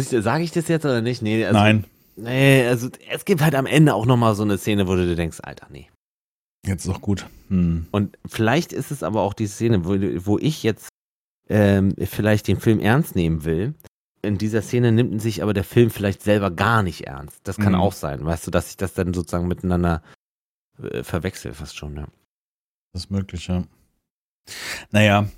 sage ich das jetzt oder nicht? Nee, also, nein. Nee, also es gibt halt am Ende auch nochmal so eine Szene, wo du dir denkst, Alter, nee. Jetzt ist doch gut. Und vielleicht ist es aber auch die Szene, wo ich jetzt vielleicht den Film ernst nehmen will. In dieser Szene nimmt sich aber der Film vielleicht selber gar nicht ernst. Das kann auch sein, weißt du, dass ich das dann sozusagen miteinander verwechsel fast schon, ja. Das ist möglich, ja. Naja.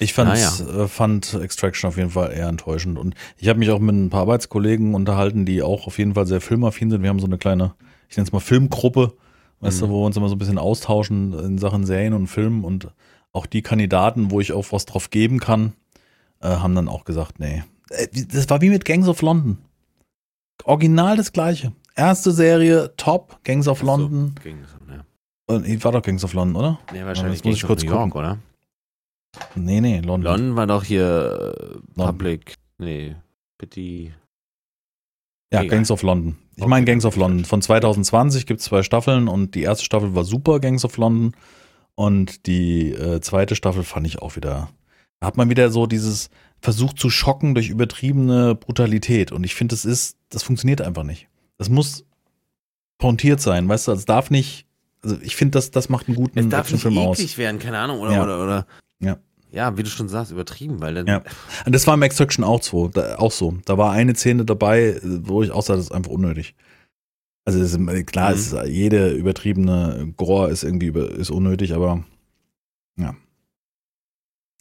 Ich fand Extraction auf jeden Fall eher enttäuschend und ich habe mich auch mit ein paar Arbeitskollegen unterhalten, die auch auf jeden Fall sehr filmaffin sind. Wir haben so eine kleine, ich nenne es mal Filmgruppe, weißt du, wo wir uns immer so ein bisschen austauschen in Sachen Serien und Filmen und auch die Kandidaten, wo ich auch was drauf geben kann, haben dann auch gesagt, nee. Das war wie mit Gangs of London. Original das Gleiche. Erste Serie, top, Gangs of London. So, war doch Gangs of London, oder? Nee, wahrscheinlich Gangs of New York, oder? Nee, London. London war doch hier Public, nee, Petty. Ja, egal. Gangs of London. Ich meine Gangs of London. Von 2020 gibt es 2 Staffeln und die erste Staffel war super, Gangs of London. Und die zweite Staffel fand ich auch wieder... Da hat man wieder so dieses Versuch zu schocken durch übertriebene Brutalität. Und ich finde, das funktioniert einfach nicht. Das muss pointiert sein, weißt du? Es darf nicht, also ich finde, das macht einen guten Actionfilm aus. Es darf nicht eklig werden, keine Ahnung, oder. Ja. Ja, wie du schon sagst, übertrieben, weil dann. Ja. Und das war im Extraction auch so. Da war eine Szene dabei, wo ich auch sah, das ist einfach unnötig. Also klar, jede übertriebene Gore ist irgendwie ist unnötig, aber ja.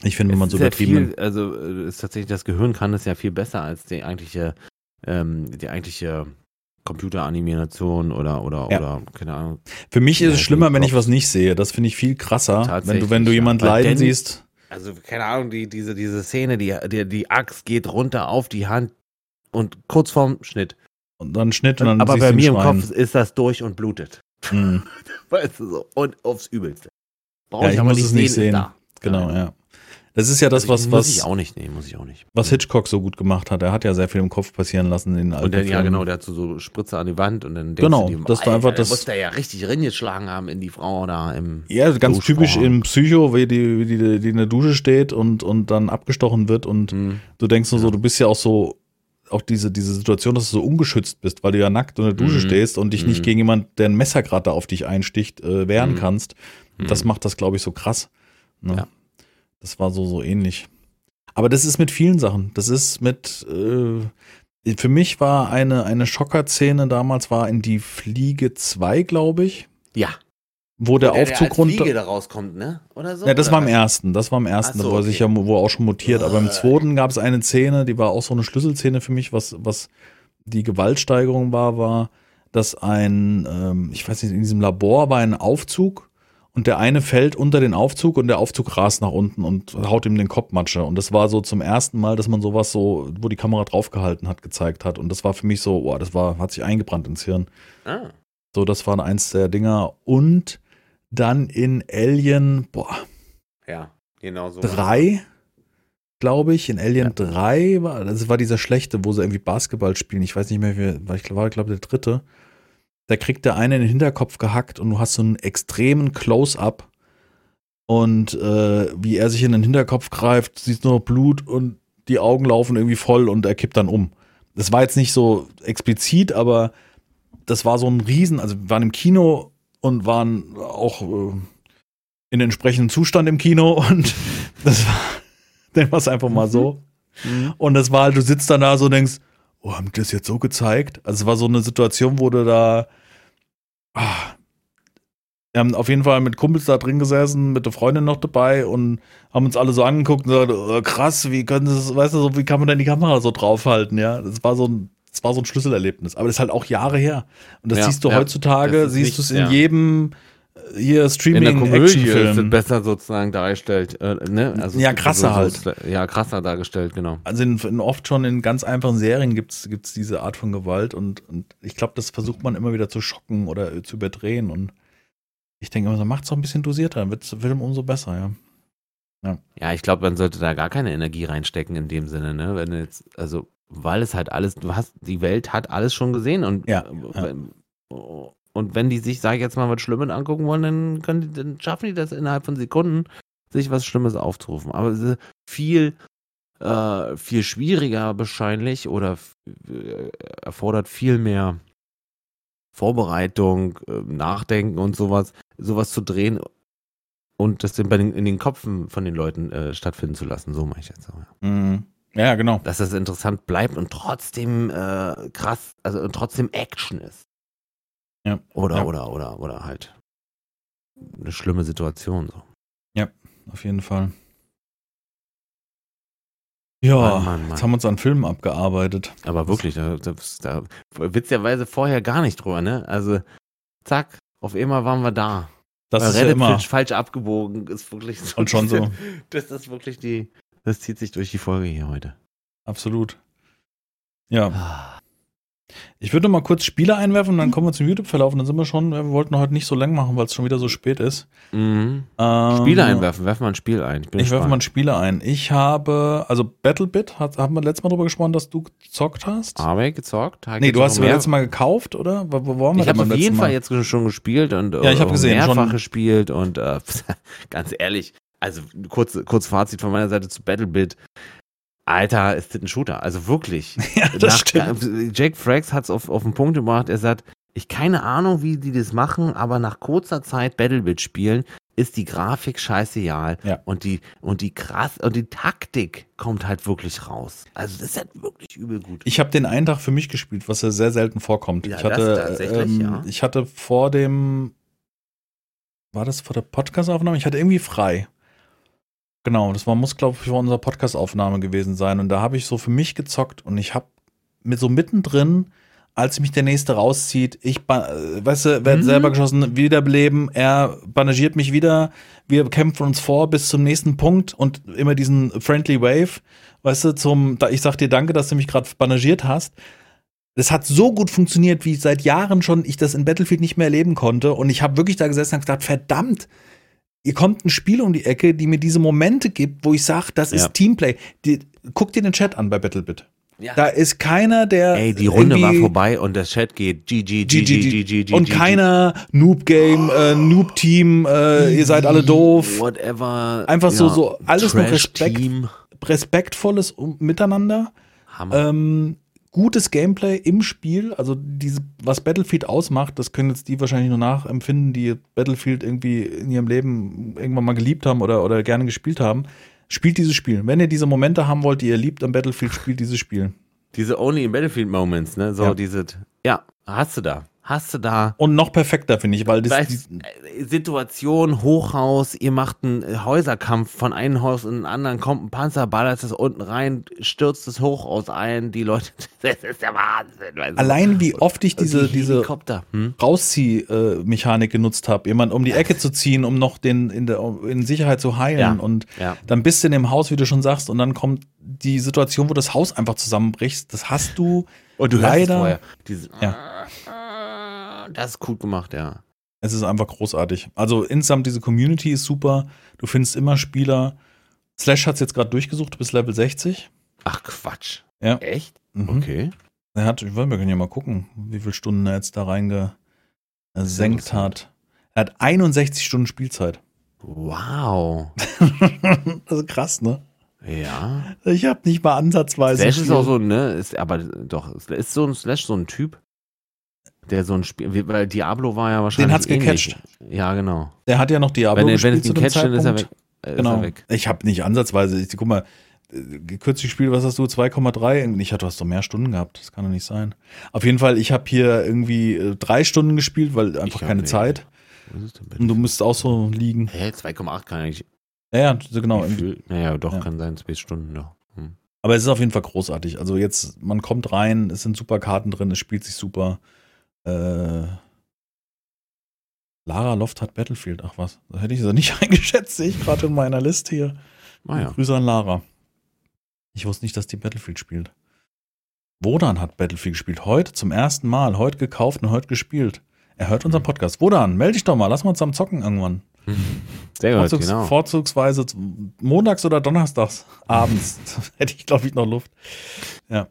Ich finde, wenn man so übertrieben... Also ist tatsächlich, das Gehirn kann das ja viel besser als die eigentliche Computeranimation oder keine Ahnung. Für mich ist es schlimmer, wenn ich was nicht sehe. Das finde ich viel krasser, wenn du jemand leiden siehst. Also keine Ahnung, diese Szene, die Axt geht runter auf die Hand und kurz vorm Schnitt. Und dann Schnitt und dann aber bei mir im Kopf ist das durch und blutet. Mhm. Weißt du so. Und aufs Übelste. Ja, ich muss es nicht sehen. Genau, ja. Das ist ja das, was ich auch nicht nehmen, muss ich auch nicht. Was Hitchcock so gut gemacht hat, er hat ja sehr viel im Kopf passieren lassen in den alten Filmen. Ja, genau, der hat so Spritzer an die Wand und dann denkst du dir, das einfach das muss der ja richtig reingeschlagen haben in die Frau da im Ja, ganz typisch im Psycho, wie die in der Dusche steht und dann abgestochen wird und du denkst nur so, du bist ja auch so auch diese Situation, dass du so ungeschützt bist, weil du ja nackt in der Dusche stehst und dich nicht gegen jemanden, der ein Messer gerade auf dich einsticht, wehren kannst. Das macht das, glaube ich, so krass. Ne? Ja. Das war so ähnlich. Aber das ist mit vielen Sachen. Das ist mit für mich war eine Schocker-Szene damals war in die Fliege 2, glaube ich. Ja. Wo der Aufzug runter. Fliege da rauskommt, ne? Oder so? Ja, das war im ersten. Ach so, okay. Wo er auch schon mutiert. Aber im zweiten gab es eine Szene, die war auch so eine Schlüsselszene für mich, was die Gewaltsteigerung war, dass ich weiß nicht, in diesem Labor war ein Aufzug und der eine fällt unter den Aufzug und der Aufzug rast nach unten und haut ihm den Kopfmatsche. Und das war so zum ersten Mal, dass man sowas so, wo die Kamera draufgehalten hat, gezeigt hat. Und das war für mich so, hat sich eingebrannt ins Hirn. Ah. So, das waren eins der Dinger. Und dann in Alien, ja, genau so. 3, glaube ich, in Alien 3 war dieser schlechte, wo sie irgendwie Basketball spielen. Ich weiß nicht mehr, ich war, glaube ich, der dritte. Da kriegt der eine in den Hinterkopf gehackt und du hast so einen extremen Close-Up. Und wie er sich in den Hinterkopf greift, siehst nur Blut und die Augen laufen irgendwie voll und er kippt dann um. Das war jetzt nicht so explizit, aber das war so ein Riesen, also wir waren im Kino und waren auch in entsprechendem Zustand im Kino und das war, dann war es einfach mal so. Und das war halt, du sitzt dann da so und denkst, haben die das jetzt so gezeigt? Also es war so eine Situation, wo du da, wir haben auf jeden Fall mit Kumpels da drin gesessen, mit der Freundin noch dabei und haben uns alle so angeguckt und gesagt, krass, wie können das, weißt du, wie kann man denn die Kamera so draufhalten, ja? Das war so ein Schlüsselerlebnis, aber das ist halt auch Jahre her. Und das siehst du heutzutage, siehst du es in jedem hier Streaming-Action-Film. Ist es besser sozusagen dargestellt. Ne? Also ja, krasser halt. Ja, krasser dargestellt, genau. Also oft schon in ganz einfachen Serien gibt's diese Art von Gewalt und ich glaube, das versucht man immer wieder zu schocken oder zu überdrehen und ich denke immer so, macht's doch ein bisschen dosierter, dann wird's Film umso besser, ja. Ja, ich glaube, man sollte da gar keine Energie reinstecken in dem Sinne, ne? Wenn jetzt, also weil es halt alles, die Welt hat alles schon gesehen und und wenn die sich, sag ich jetzt mal, was Schlimmes angucken wollen, dann schaffen die das innerhalb von Sekunden, sich was Schlimmes aufzurufen. Aber es ist viel schwieriger wahrscheinlich oder erfordert viel mehr Vorbereitung, Nachdenken und sowas zu drehen und das in den Köpfen von den Leuten stattfinden zu lassen. So mache ich jetzt auch. Ja. Mhm. Ja, genau. Dass das interessant bleibt und trotzdem krass, also und trotzdem Action ist. Ja. Oder halt eine schlimme Situation so. Ja, auf jeden Fall. Ja, Mann. Jetzt haben wir uns an Filmen abgearbeitet. Aber wirklich, da witzigerweise vorher gar nicht drüber, ne? Also zack, auf einmal waren wir da. Das ist Reddit immer falsch abgebogen, ist wirklich so. Und schon so. Das ist wirklich das zieht sich durch die Folge hier heute. Absolut. Ja. Ich würde mal kurz Spiele einwerfen und dann kommen wir zum YouTube-Verlauf. Und dann sind wir schon, wir wollten heute nicht so lang machen, weil es schon wieder so spät ist. Mhm. Spiele einwerfen, werfen wir ein Spiel ein. Ich werfe mal ein Spiel ein. Ich habe, also Battlebit, haben wir letztes Mal drüber gesprochen, dass du gezockt hast? Habe ich gezockt. Nee, du hast es letztes Mal gekauft, oder? Wo waren wir denn beim letzten Mal? Ich habe auf jeden Fall jetzt schon gespielt und ich habe gesehen, mehrfach schon gespielt und ganz ehrlich, also kurz Fazit von meiner Seite zu Battlebit. Alter, ist das ein Shooter. Also wirklich. Ja, das stimmt. Jake Frags hat es auf den Punkt gebracht. Er sagt, ich keine Ahnung, wie die das machen, aber nach kurzer Zeit Battlebit spielen, ist die Grafik scheißegal. Ja. Und die Taktik kommt halt wirklich raus. Also das ist halt wirklich übel gut. Ich habe den einen Tag für mich gespielt, was ja sehr selten vorkommt. Ja, ich hatte war das vor der Podcast-Aufnahme? Ich hatte irgendwie frei. Genau, das muss, glaube ich, vor unserer Podcast-Aufnahme gewesen sein. Und da habe ich so für mich gezockt und ich habe mit so mittendrin, als mich der Nächste rauszieht, werde selber geschossen, wiederbeleben, er bandagiert mich wieder, wir kämpfen uns vor bis zum nächsten Punkt und immer diesen Friendly Wave, weißt du, ich sag dir danke, dass du mich gerade bandagiert hast. Das hat so gut funktioniert, wie seit Jahren schon ich das in Battlefield nicht mehr erleben konnte. Und ich habe wirklich da gesessen und gedacht, verdammt, hier kommt ein Spiel um die Ecke, die mir diese Momente gibt, wo ich sage, das ist Teamplay. Guck dir den Chat an bei Battlebit. Ja. Da ist keiner, der. Ey, die Runde war vorbei und der Chat geht GG. Und keiner Noob-Game, Noob-Team, ihr seid alle doof. Whatever. Einfach so alles nur respektvolles Miteinander. Hammer. gutes Gameplay im Spiel, also diese, was Battlefield ausmacht, das können jetzt die wahrscheinlich nur nachempfinden, die Battlefield irgendwie in ihrem Leben irgendwann mal geliebt haben oder gerne gespielt haben. Spielt dieses Spiel. Wenn ihr diese Momente haben wollt, die ihr liebt am Battlefield, spielt dieses Spiel. Diese Only-in-Battlefield-Moments, ne? So ja. Diese, ja, hast du da. Und noch perfekter, finde ich, weil das... Situation, Hochhaus, ihr macht einen Häuserkampf von einem Haus in den anderen, kommt ein Panzer, ballert das unten rein, stürzt das Hochhaus ein, die Leute... Das ist der Wahnsinn. Allein wie oft ich diese Rauszieh-Mechanik genutzt habe, jemand um die Ecke zu ziehen, um noch den in Sicherheit zu heilen und dann bist du in dem Haus, wie du schon sagst, und dann kommt die Situation, wo das Haus einfach zusammenbricht. Das hast du und du leider... Hörst es vorher. Das ist gut gemacht, ja. Es ist einfach großartig. Also insgesamt, diese Community ist super. Du findest immer Spieler. Slash hat es jetzt gerade durchgesucht bis Level 60. Ach Quatsch. Ja. Echt? Mhm. Okay. Er hat, wir können ja mal gucken, wie viele Stunden er jetzt da reingesenkt hat. Er hat 61 Stunden Spielzeit. Wow. Das ist krass, ne? Ja. Ich habe nicht mal ansatzweise. Slash ist auch so, ne? Ist so ein Slash so ein Typ? Der so ein Spiel, weil Diablo war ja wahrscheinlich. Den hat's gecatcht. Ja, genau. Der hat ja noch Diablo gespielt. Wenn es ihn catcht, dann ist er weg. Genau. Ich habe nicht ansatzweise, guck mal, kürzlich Spiel, was hast du, 2,3? Ich hatte, du hast doch mehr Stunden gehabt, das kann doch nicht sein. Auf jeden Fall, ich habe hier irgendwie 3 Stunden gespielt, weil einfach keine Zeit. Und du müsstest auch so liegen. Hä, 2,8 kann eigentlich. Ja, genau. Naja, doch, kann sein, 2 Stunden, ja. Hm. Aber es ist auf jeden Fall großartig. Also jetzt, man kommt rein, es sind super Karten drin, es spielt sich super. Lara Loft hat Battlefield. Ach was, da hätte ich sie nicht eingeschätzt, sehe ich gerade in meiner Liste hier. Ah, ja. Grüße an Lara. Ich wusste nicht, dass die Battlefield spielt. Wodan hat Battlefield gespielt. Heute zum ersten Mal. Heute gekauft und heute gespielt. Er hört unseren Podcast. Wodan, melde dich doch mal. Lass mal zusammen zocken irgendwann. Sehr gut, genau. Vorzugsweise montags oder donnerstags abends. Hätte ich, glaube ich, noch Luft. Ja.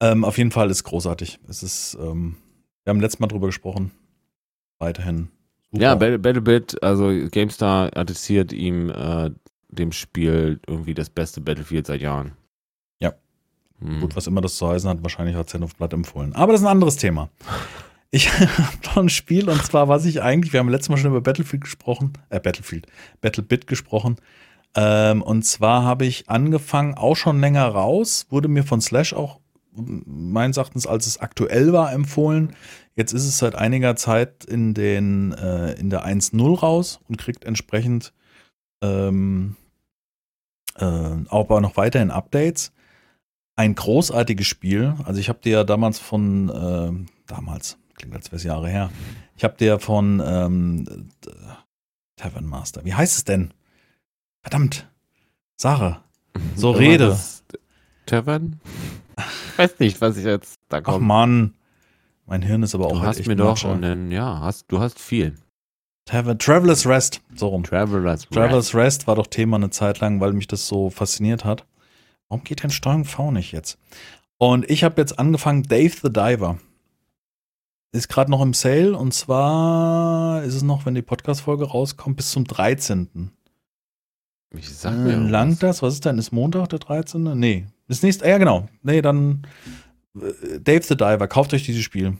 Auf jeden Fall ist es großartig. Es ist, wir haben letztes Mal drüber gesprochen. Weiterhin. Super. Ja, Battlebit, also GameStar attestiert ihm dem Spiel irgendwie das beste Battlefield seit Jahren. Ja. Gut, was immer das zu heißen hat, wahrscheinlich hat Zen of Blood empfohlen. Aber das ist ein anderes Thema. Ich habe noch ein Spiel, und zwar, wir haben letztes Mal schon über Battlebit gesprochen. Und zwar habe ich angefangen, auch schon länger raus, wurde mir von Slash auch meines Erachtens, als es aktuell war, empfohlen. Jetzt ist es seit einiger Zeit in der 1.0 raus und kriegt entsprechend aber noch weiterhin Updates. Ein großartiges Spiel. Also ich habe dir ja damals von klingt als wäre es Jahre her. Ich habe dir von Tavern Master. Wie heißt es denn? Verdammt. Sarah. So rede. Tavern? Ich weiß nicht, was ich jetzt da komme. Ach Mann, mein Hirn ist aber auch echt. Du hast mir doch schon einen, du hast viel. Traveler's Rest, so rum. Traveler's Rest war doch Thema eine Zeit lang, weil mich das so fasziniert hat. Warum geht denn Steuerung V nicht jetzt? Und ich habe jetzt angefangen, Dave the Diver. Ist gerade noch im Sale, und zwar ist es noch, wenn die Podcast-Folge rauskommt, bis zum 13. Ich sag mir langt das? Was ist denn? Ist Montag der 13.? Nee. Bis nächstes, ja genau. Nee, dann Dave the Diver, kauft euch dieses Spiel.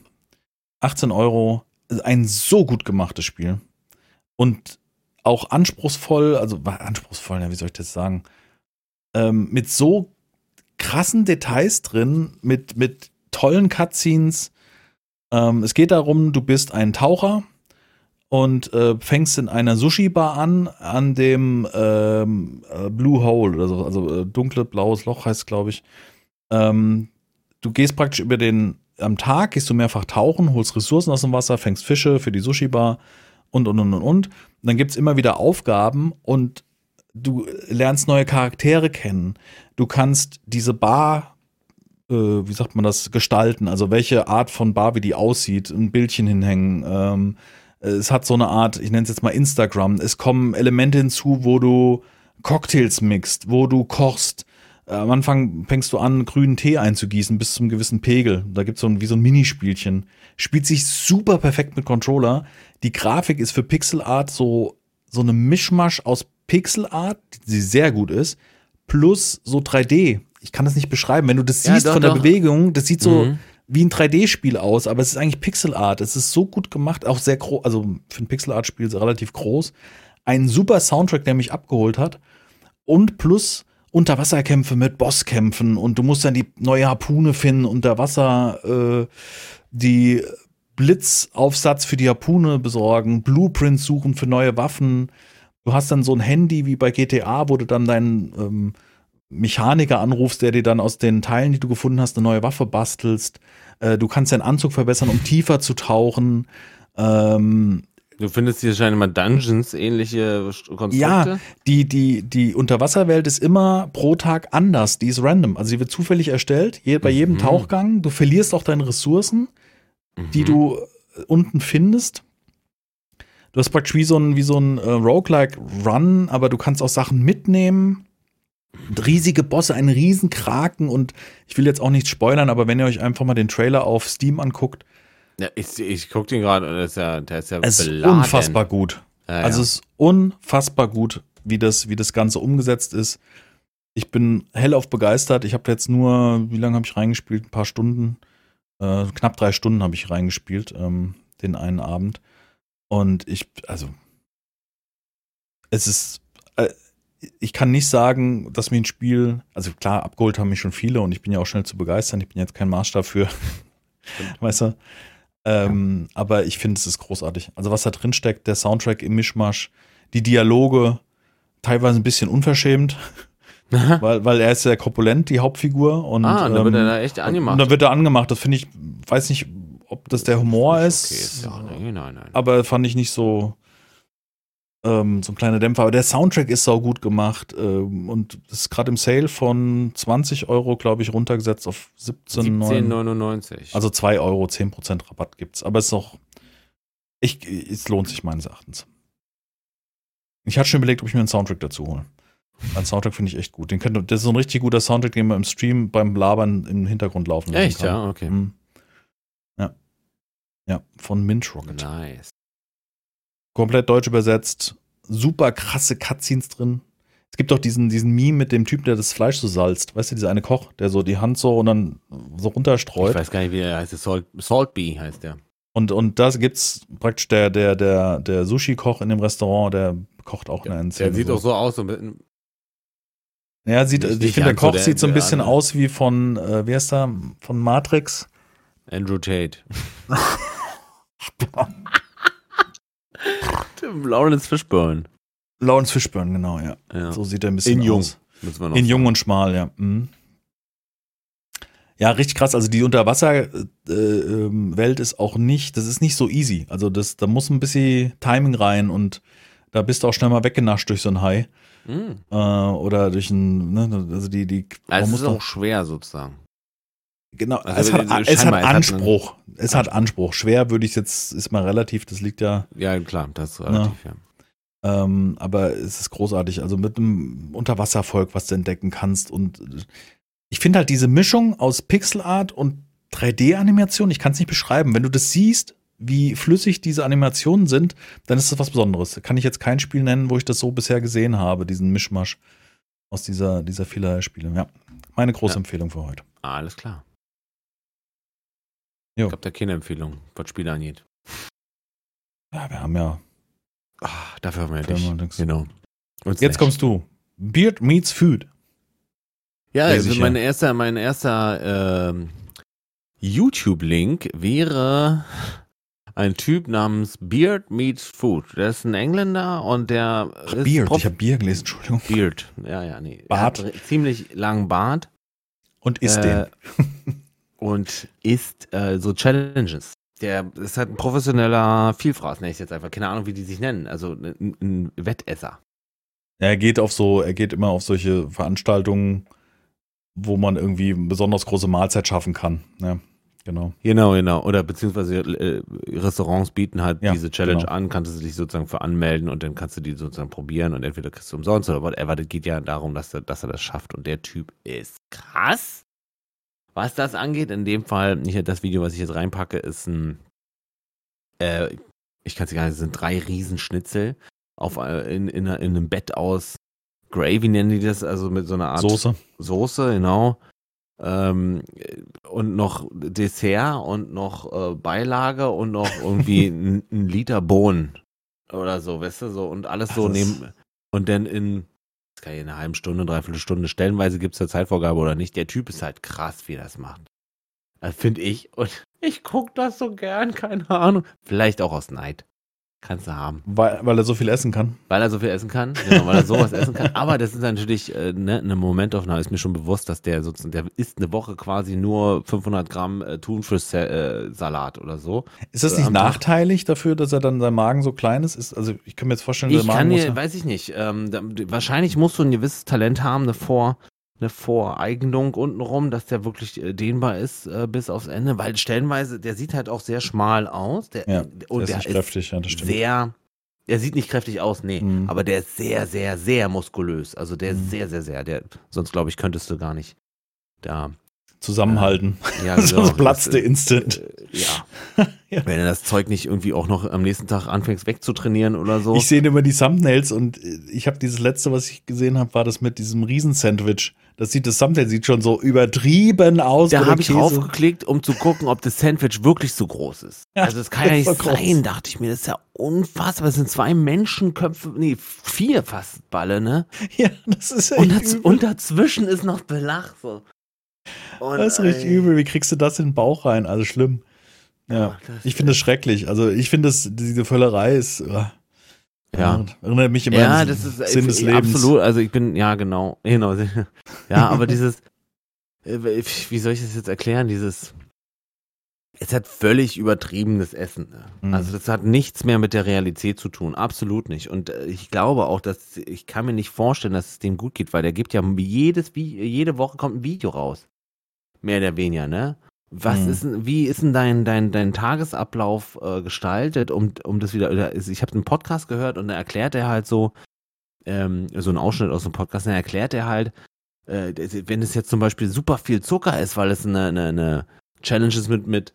18€, ein so gut gemachtes Spiel. Und auch anspruchsvoll, wie soll ich das sagen? Mit so krassen Details drin, mit tollen Cutscenes. Es geht darum, du bist ein Taucher und fängst in einer Sushi-Bar an dem Blue Hole, also dunkle blaues Loch heißt es, glaube ich. Du gehst praktisch am Tag gehst du mehrfach tauchen, holst Ressourcen aus dem Wasser, fängst Fische für die Sushi-Bar und. Und dann gibt's immer wieder Aufgaben und du lernst neue Charaktere kennen. Du kannst diese Bar, gestalten, also welche Art von Bar, wie die aussieht, ein Bildchen hinhängen, es hat so eine Art, ich nenne es jetzt mal Instagram. Es kommen Elemente hinzu, wo du Cocktails mixt, wo du kochst. Am Anfang fängst du an, grünen Tee einzugießen bis zum gewissen Pegel. Da gibt es so ein Minispielchen. Spielt sich super perfekt mit Controller. Die Grafik ist für Pixelart so eine Mischmasch aus Pixelart, die sehr gut ist, plus so 3D. ich kann das nicht beschreiben, wenn du das siehst, ja, doch, von der Bewegung, das sieht so wie ein 3D-Spiel aus, aber es ist eigentlich Pixelart. Es ist so gut gemacht, auch sehr groß, also für ein Pixelart-Spiel ist es relativ groß. Ein super Soundtrack, der mich abgeholt hat. Und plus Unterwasserkämpfe mit Bosskämpfen und du musst dann die neue Harpune finden unter Wasser, die Blitzaufsatz für die Harpune besorgen, Blueprints suchen für neue Waffen. Du hast dann so ein Handy wie bei GTA, wo du dann deinen Mechaniker anrufst, der dir dann aus den Teilen, die du gefunden hast, eine neue Waffe bastelst. Du kannst deinen Anzug verbessern, um tiefer zu tauchen. Du findest hier scheinbar Dungeons, ähnliche Konstrukte? Ja, die Unterwasserwelt ist immer pro Tag anders. Die ist random. Also die wird zufällig erstellt, bei jedem Tauchgang. Du verlierst auch deine Ressourcen, die du unten findest. Du hast praktisch wie so ein Roguelike-Run, aber du kannst auch Sachen mitnehmen. Riesige Bosse, einen riesen Kraken, und ich will jetzt auch nicht spoilern, aber wenn ihr euch einfach mal den Trailer auf Steam anguckt. Ja, ich guck den gerade, und der ist ja es beladen. Ist unfassbar gut. Ja. Also es ist unfassbar gut, wie das Ganze umgesetzt ist. Ich bin hellauf begeistert. Ich habe jetzt nur, wie lange habe ich reingespielt? Ein paar Stunden. Knapp 3 Stunden habe ich reingespielt, den einen Abend. Und ich kann nicht sagen, dass mir ein Spiel, also klar, abgeholt haben mich schon viele, und ich bin ja auch schnell zu begeistern, ich bin jetzt kein Maßstab für, weißt du, ja. Aber ich finde, es ist großartig. Also was da drin steckt, der Soundtrack im Mischmasch, die Dialoge, teilweise ein bisschen unverschämt, weil er ist sehr korpulent, die Hauptfigur. Und dann wird er da echt angemacht. Und dann wird er angemacht, das finde ich, weiß nicht, ob das der Humor ist, okay. Ja, nein. Aber fand ich nicht so so ein kleiner Dämpfer. Aber der Soundtrack ist sau gut gemacht, und ist gerade im Sale von 20 €, glaube ich, runtergesetzt auf 17,99. Also 2 Euro, 10% Rabatt gibt's. Aber es ist auch, es lohnt sich meines Erachtens. Ich hatte schon überlegt, ob ich mir einen Soundtrack dazu hole. Ein Soundtrack finde ich echt gut. Das ist so ein richtig guter Soundtrack, den man im Stream beim Labern im Hintergrund laufen lassen kann. Echt, ja, okay. Mhm. Ja, von Mint Rocket. Nice. Komplett deutsch übersetzt. Super krasse Cutscenes drin. Es gibt auch diesen Meme mit dem Typen, der das Fleisch so salzt. Weißt du, dieser eine Koch, der so die Hand so und dann so runterstreut. Ich weiß gar nicht, wie er heißt. Salt Bee heißt der. Und da gibt's praktisch der Sushi-Koch in dem Restaurant, der kocht auch eine Szene. Der sieht auch so aus. So ein ja, ich finde, der Koch sieht so ein bisschen aus wie von, wie heißt der, von Matrix? Andrew Tate. Lawrence Fishburne, genau, ja. So sieht er ein bisschen aus. In jung und schmal, ja. Mhm. Ja, richtig krass. Also die Unterwasserwelt ist auch nicht, das ist nicht so easy. Also da muss ein bisschen Timing rein, und da bist du auch schnell mal weggenascht durch so ein Hai. Mhm. Oder durch ein, ne, also es ist auch schwer sozusagen. Genau, also es hat Anspruch. Schwer würde ich jetzt, ist mal relativ, das liegt ja. Ja, klar, das ist relativ, ja. Aber es ist großartig, also mit einem Unterwasservolk, was du entdecken kannst, und ich finde halt diese Mischung aus Pixelart und 3D-Animation, ich kann es nicht beschreiben, wenn du das siehst, wie flüssig diese Animationen sind, dann ist das was Besonderes. Kann ich jetzt kein Spiel nennen, wo ich das so bisher gesehen habe, diesen Mischmasch aus dieser Fehlerspiele. Ja, meine große Empfehlung für heute. Alles klar. Jo. Ich habe da keine Empfehlung, was Spiele angeht. Ja, wir haben ja. Ach, dafür haben wir ja dich. Genau. Jetzt nicht. Kommst du. Beard meets Food. Ja, also mein erster YouTube-Link wäre ein Typ namens Beard meets Food. Der ist ein Engländer, und der ist Beard. Ich habe Bier gelesen, Entschuldigung. Beard. Ja, nee. Bart. Er hat ziemlich langen Bart. Und isst den. Und isst so Challenges. Der ist halt ein professioneller Vielfraß, nenne ich jetzt einfach. Keine Ahnung, wie die sich nennen. Also ein Wettesser. Er geht immer auf solche Veranstaltungen, wo man irgendwie eine besonders große Mahlzeit schaffen kann. Ja, genau. Oder beziehungsweise Restaurants bieten halt diese Challenge an. Kannst du dich sozusagen für anmelden, und dann kannst du die sozusagen probieren, und entweder kriegst du umsonst oder whatever. Das geht ja darum, dass er das schafft. Und der Typ ist krass. Was das angeht, in dem Fall, das Video, was ich jetzt reinpacke, ist ich kann es gar nicht, es sind 3 Riesenschnitzel in einem Bett aus Gravy nennen die das, also mit so einer Art Soße, genau. Und noch Dessert und noch Beilage und noch irgendwie ein Liter Bohnen oder so, weißt du, so und alles so nehmen und dann in, das kann ich in einer halben Stunde, dreiviertel Stunde, stellenweise gibt es da Zeitvorgabe oder nicht. Der Typ ist halt krass, wie er das macht. Das finde ich, und ich gucke das so gern, keine Ahnung. Vielleicht auch aus Neid. Kannst du haben. Weil er so viel essen kann. Weil er so viel essen kann, genau, weil er sowas essen kann. Aber das ist natürlich eine Momentaufnahme, ist mir schon bewusst, dass der sozusagen, der isst eine Woche quasi nur 500 Gramm Thunfischsalat oder so. Ist das nicht nachteilig dafür, dass er dann sein Magen so klein ist? Also ich kann mir jetzt vorstellen, dass der Magen muss... Weiß ich nicht. Wahrscheinlich musst du ein gewisses Talent haben, eine Voreignung untenrum, dass der wirklich dehnbar ist bis aufs Ende, weil stellenweise, der sieht halt auch sehr schmal aus. Er sieht nicht kräftig aus, nee, aber der ist sehr, sehr, sehr muskulös. Also der ist sehr, sehr, sehr, sonst glaube ich, könntest du gar nicht da zusammenhalten. Ja, genau. Sonst platzt der instant. Ja. Wenn du das Zeug nicht irgendwie auch noch am nächsten Tag anfängst wegzutrainieren oder so. Ich sehe immer die Thumbnails und ich habe dieses letzte, was ich gesehen habe, war das mit diesem Riesensandwich. Das Thumbnail sieht schon so übertrieben aus. Da habe ich draufgeklickt, um zu gucken, ob das Sandwich wirklich so groß ist. Ja, also das kann ja nicht sein, dachte ich mir. Das ist ja unfassbar. Das sind 2 Menschenköpfe, nee, 4 fast Balle, ne? Ja, das ist echt übel. Und dazwischen ist noch Belach so. Und das ist richtig übel. Wie kriegst du das in den Bauch rein? Also schlimm. Ja, ich finde es schrecklich. Also ich finde, diese Völlerei ist... Ja. Erinnert mich immer an den Sinn des Lebens. Absolut. Also ich bin... Ja, genau. Ja, aber dieses... Wie soll ich das jetzt erklären? Es hat völlig übertriebenes Essen. Also das hat nichts mehr mit der Realität zu tun. Absolut nicht. Und ich glaube auch, ich kann mir nicht vorstellen, dass es dem gut geht, weil der gibt ja jede Woche kommt ein Video raus. Mehr oder weniger, ne? Wie ist denn dein Tagesablauf gestaltet, um das wieder, ich habe einen Podcast gehört und da erklärt er halt so einen Ausschnitt aus dem Podcast, da erklärt er halt, wenn es jetzt zum Beispiel super viel Zucker ist, weil es eine Challenge ist mit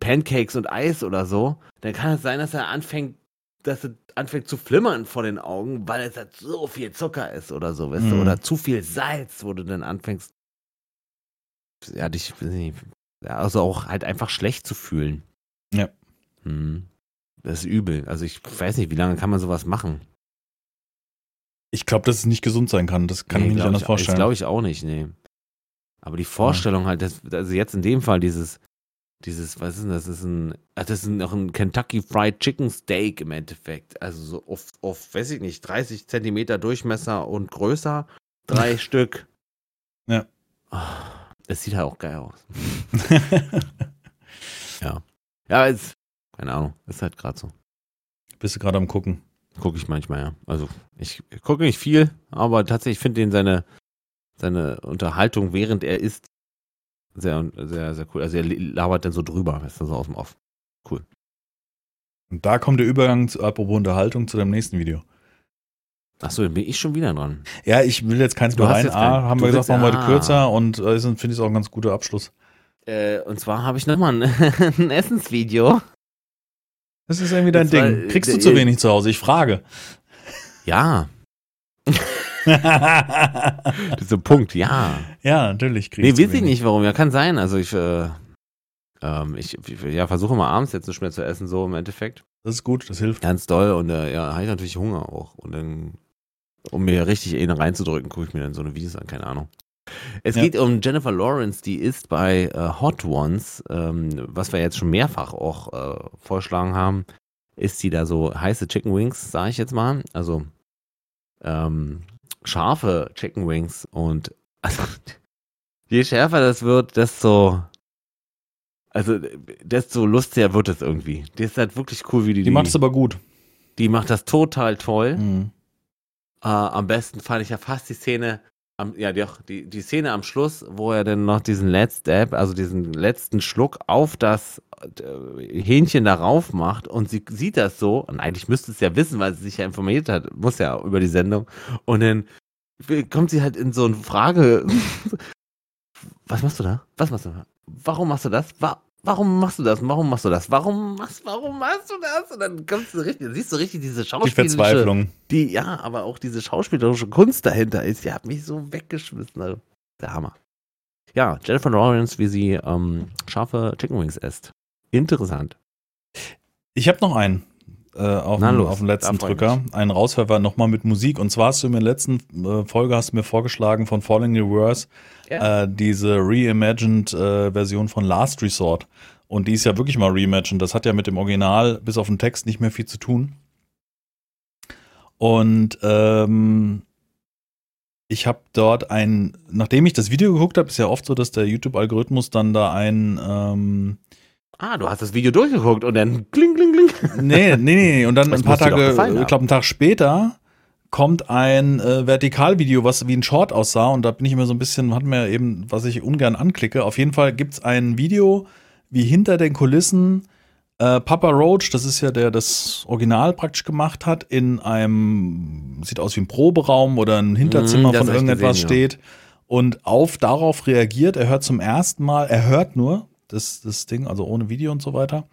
Pancakes und Eis oder so, dann kann es sein, dass er anfängt zu flimmern vor den Augen, weil es halt so viel Zucker ist oder so, weißt du, oder zu viel Salz, wo du dann anfängst, ja, dich, also auch halt einfach schlecht zu fühlen. Ja. Das ist übel. Also ich weiß nicht, wie lange kann man sowas machen? Ich glaube, dass es nicht gesund sein kann. Das kann ich mir nicht anders vorstellen. Das glaube ich auch nicht, nee. Aber die Vorstellung halt, also jetzt in dem Fall dieses, was ist denn das? Das ist noch ein Kentucky Fried Chicken Steak im Endeffekt. Also so auf weiß ich nicht, 30 Zentimeter Durchmesser und größer, 3 Stück. Ja. Es sieht halt auch geil aus. Ja. Ja, keine Ahnung, ist halt gerade so. Bist du gerade am Gucken? Gucke ich manchmal, ja. Also ich gucke nicht viel, aber tatsächlich finde ich seine Unterhaltung, während er isst, sehr, sehr, sehr cool. Also er labert dann so drüber, weißt du, so aus dem Off. Cool. Und da kommt der Übergang, apropos Unterhaltung, zu deinem nächsten Video. Achso, dann bin ich schon wieder dran. Ja, ich will jetzt keins mehr rein. Haben wir gesagt, machen wir heute kürzer und finde ich es auch ein ganz guter Abschluss. Und zwar habe ich nochmal ein Essensvideo. Das ist irgendwie dein Ding. Kriegst du zu wenig zu Hause? Ich frage. Ja. Das ist ein Punkt, ja. Ja, natürlich kriegst du. Nee, weiß ich nicht, warum. Ja, kann sein. Also ich versuche mal abends jetzt nicht mehr zu essen, so im Endeffekt. Das ist gut, das hilft. Ganz doll und habe ich natürlich Hunger auch. Und dann, um mir richtig eine reinzudrücken, gucke ich mir dann so eine Videos an, keine Ahnung. Es geht um Jennifer Lawrence, die ist bei Hot Ones, was wir jetzt schon mehrfach auch vorschlagen haben, ist sie da so heiße Chicken Wings, sage ich jetzt mal, also scharfe Chicken Wings und also, je schärfer das wird, desto lustiger wird es irgendwie. Die ist halt wirklich cool, wie die macht es aber gut. Die macht das total toll. Am besten fand ich ja fast die Szene, die Szene am Schluss, wo er dann noch diesen letzten Schluck auf das Hähnchen darauf macht und sie sieht das so, und eigentlich müsste es ja wissen, weil sie sich ja informiert hat, muss ja über die Sendung, und dann kommt sie halt in so eine Frage, was machst du da? Warum machst du das? Warum machst du das? Warum machst du das? Warum machst du das? Und dann kommst du richtig, siehst du richtig diese schauspielerische... Die Verzweiflung. Ja, aber auch diese schauspielerische Kunst dahinter ist, die hat mich so weggeschmissen. Also, der Hammer. Ja, Jennifer Lawrence, wie sie scharfe Chicken Wings isst. Interessant. Ich habe noch einen auf dem letzten Drücker. Einen Raushörer nochmal mit Musik. Und zwar hast du mir in der letzten Folge hast du mir vorgeschlagen von Falling Reverse diese reimagined Version von Last Resort. Und die ist ja wirklich mal reimagined. Das hat ja mit dem Original bis auf den Text nicht mehr viel zu tun. Und ich habe dort nachdem ich das Video geguckt habe, ist ja oft so, dass der YouTube-Algorithmus dann da du hast das Video durchgeguckt und dann kling, kling, kling. Nee. Und dann ein paar Tage, ich glaube einen Tag später, kommt ein Vertikalvideo, was wie ein Short aussah. Und da bin ich immer so ein bisschen, hat mir eben, was ich ungern anklicke. Auf jeden Fall gibt es ein Video, wie hinter den Kulissen Papa Roach, das ist ja der das Original praktisch gemacht hat, in einem, sieht aus wie ein Proberaum oder ein Hinterzimmer von irgendetwas gesehen, steht und darauf reagiert. Er hört zum ersten Mal, er hört nur das Ding, also ohne Video und so weiter,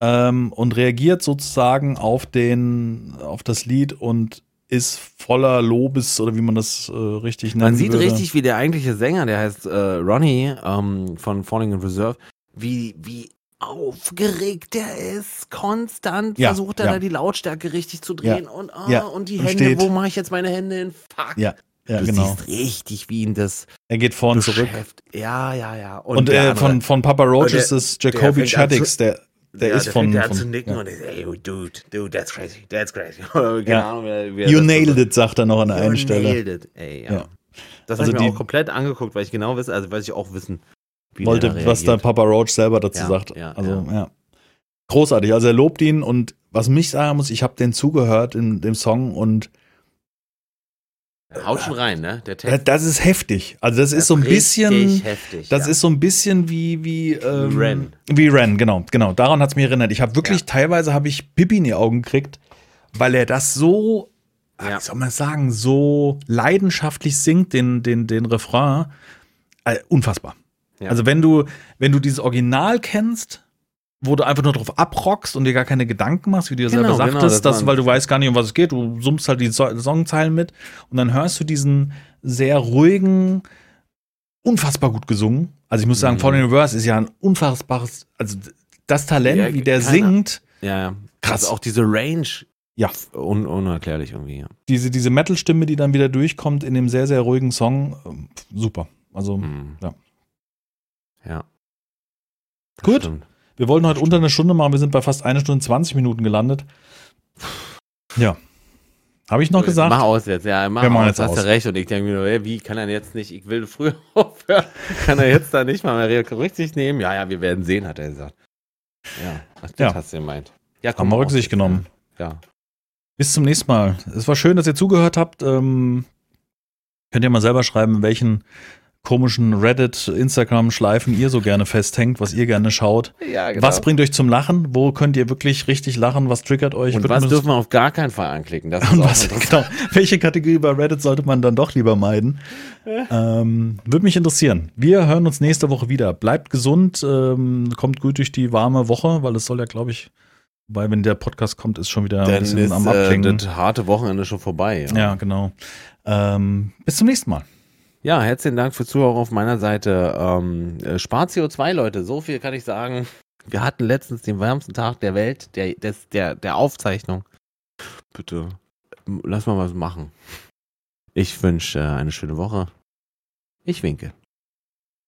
und reagiert sozusagen auf das Lied und ist voller Lobes oder wie man das richtig nennt. Man sieht richtig, wie der eigentliche Sänger, der heißt Ronnie von Falling in Reserve, wie aufgeregt der ist, konstant versucht er da die Lautstärke richtig zu drehen und die Hände, wo mache ich jetzt meine Hände hin? Fuck. Ja, du siehst richtig, wie ihn das er geht vorn zurück. Ja. Und von Papa Roach ist es Jacoby Chaddix, der ist von... Der fängt an zu nicken und ist, ey, dude, that's crazy. Genau, you nailed it, sagt er noch an der einen Stelle. You nailed it, ey, ja. Das habe ich mir auch komplett angeguckt, weil ich genau wissen, wie wollte, was dann Papa Roach selber dazu sagt. Ja. Großartig. Also er lobt ihn und was mich sagen muss, ich habe den zugehört in dem Song und haut schon rein, ne? Der Text. Das ist heftig. Also das ist so ein bisschen heftig. Das ist so ein bisschen wie Ren. Wie Ren, genau. Daran hat es mich erinnert. Ich habe wirklich teilweise habe ich Pipi in die Augen gekriegt, weil er das so, wie soll man sagen, so leidenschaftlich singt den Refrain. Unfassbar. Ja. Also wenn du dieses Original kennst, wo du einfach nur drauf abrockst und dir gar keine Gedanken machst, wie du selber sagtest, weil du weißt gar nicht, um was es geht, du summst halt die Songzeilen mit und dann hörst du diesen sehr ruhigen, unfassbar gut gesungen. Also ich muss sagen, Falling Reverse ist ja ein unfassbares, also das Talent, wie der singt. Ja. Krass. Also auch diese Range. Ja. Unerklärlich irgendwie. Ja. Diese Metal-Stimme, die dann wieder durchkommt in dem sehr, sehr ruhigen Song, super. Also, ja. Das gut. Stimmt. Wir wollten heute unter einer Stunde machen, wir sind bei fast 1 Stunde 20 Minuten gelandet. Ja. Habe ich noch gesagt? Mach aus jetzt, mach aus. Hast du recht. Und ich denke mir nur, wie kann er jetzt nicht, ich will früher aufhören, kann er jetzt da nicht mal mehr Rücksicht nehmen? Ja, wir werden sehen, hat er gesagt. Ja, das hast du gemeint. Ja, haben wir Rücksicht genommen. Ja. Bis zum nächsten Mal. Es war schön, dass ihr zugehört habt. Könnt ihr mal selber schreiben, in welchen komischen Reddit, Instagram-Schleifen ihr so gerne festhängt, was ihr gerne schaut. Ja, genau. Was bringt euch zum Lachen? Wo könnt ihr wirklich richtig lachen? Was triggert euch? Und was dürfen wir auf gar keinen Fall anklicken? Das ist genau. Welche Kategorie bei Reddit sollte man dann doch lieber meiden? Würde mich interessieren. Wir hören uns nächste Woche wieder. Bleibt gesund, kommt gut durch die warme Woche, weil es soll ja, glaube ich, wenn der Podcast kommt, ist schon wieder ein bisschen am Abklingen. Das harte Wochenende schon vorbei. Ja genau. Bis zum nächsten Mal. Ja, herzlichen Dank fürs Zuhören auf meiner Seite. Spart CO2, Leute. So viel kann ich sagen. Wir hatten letztens den wärmsten Tag der Welt, der Aufzeichnung. Bitte, lass mal was machen. Ich wünsche eine schöne Woche. Ich winke.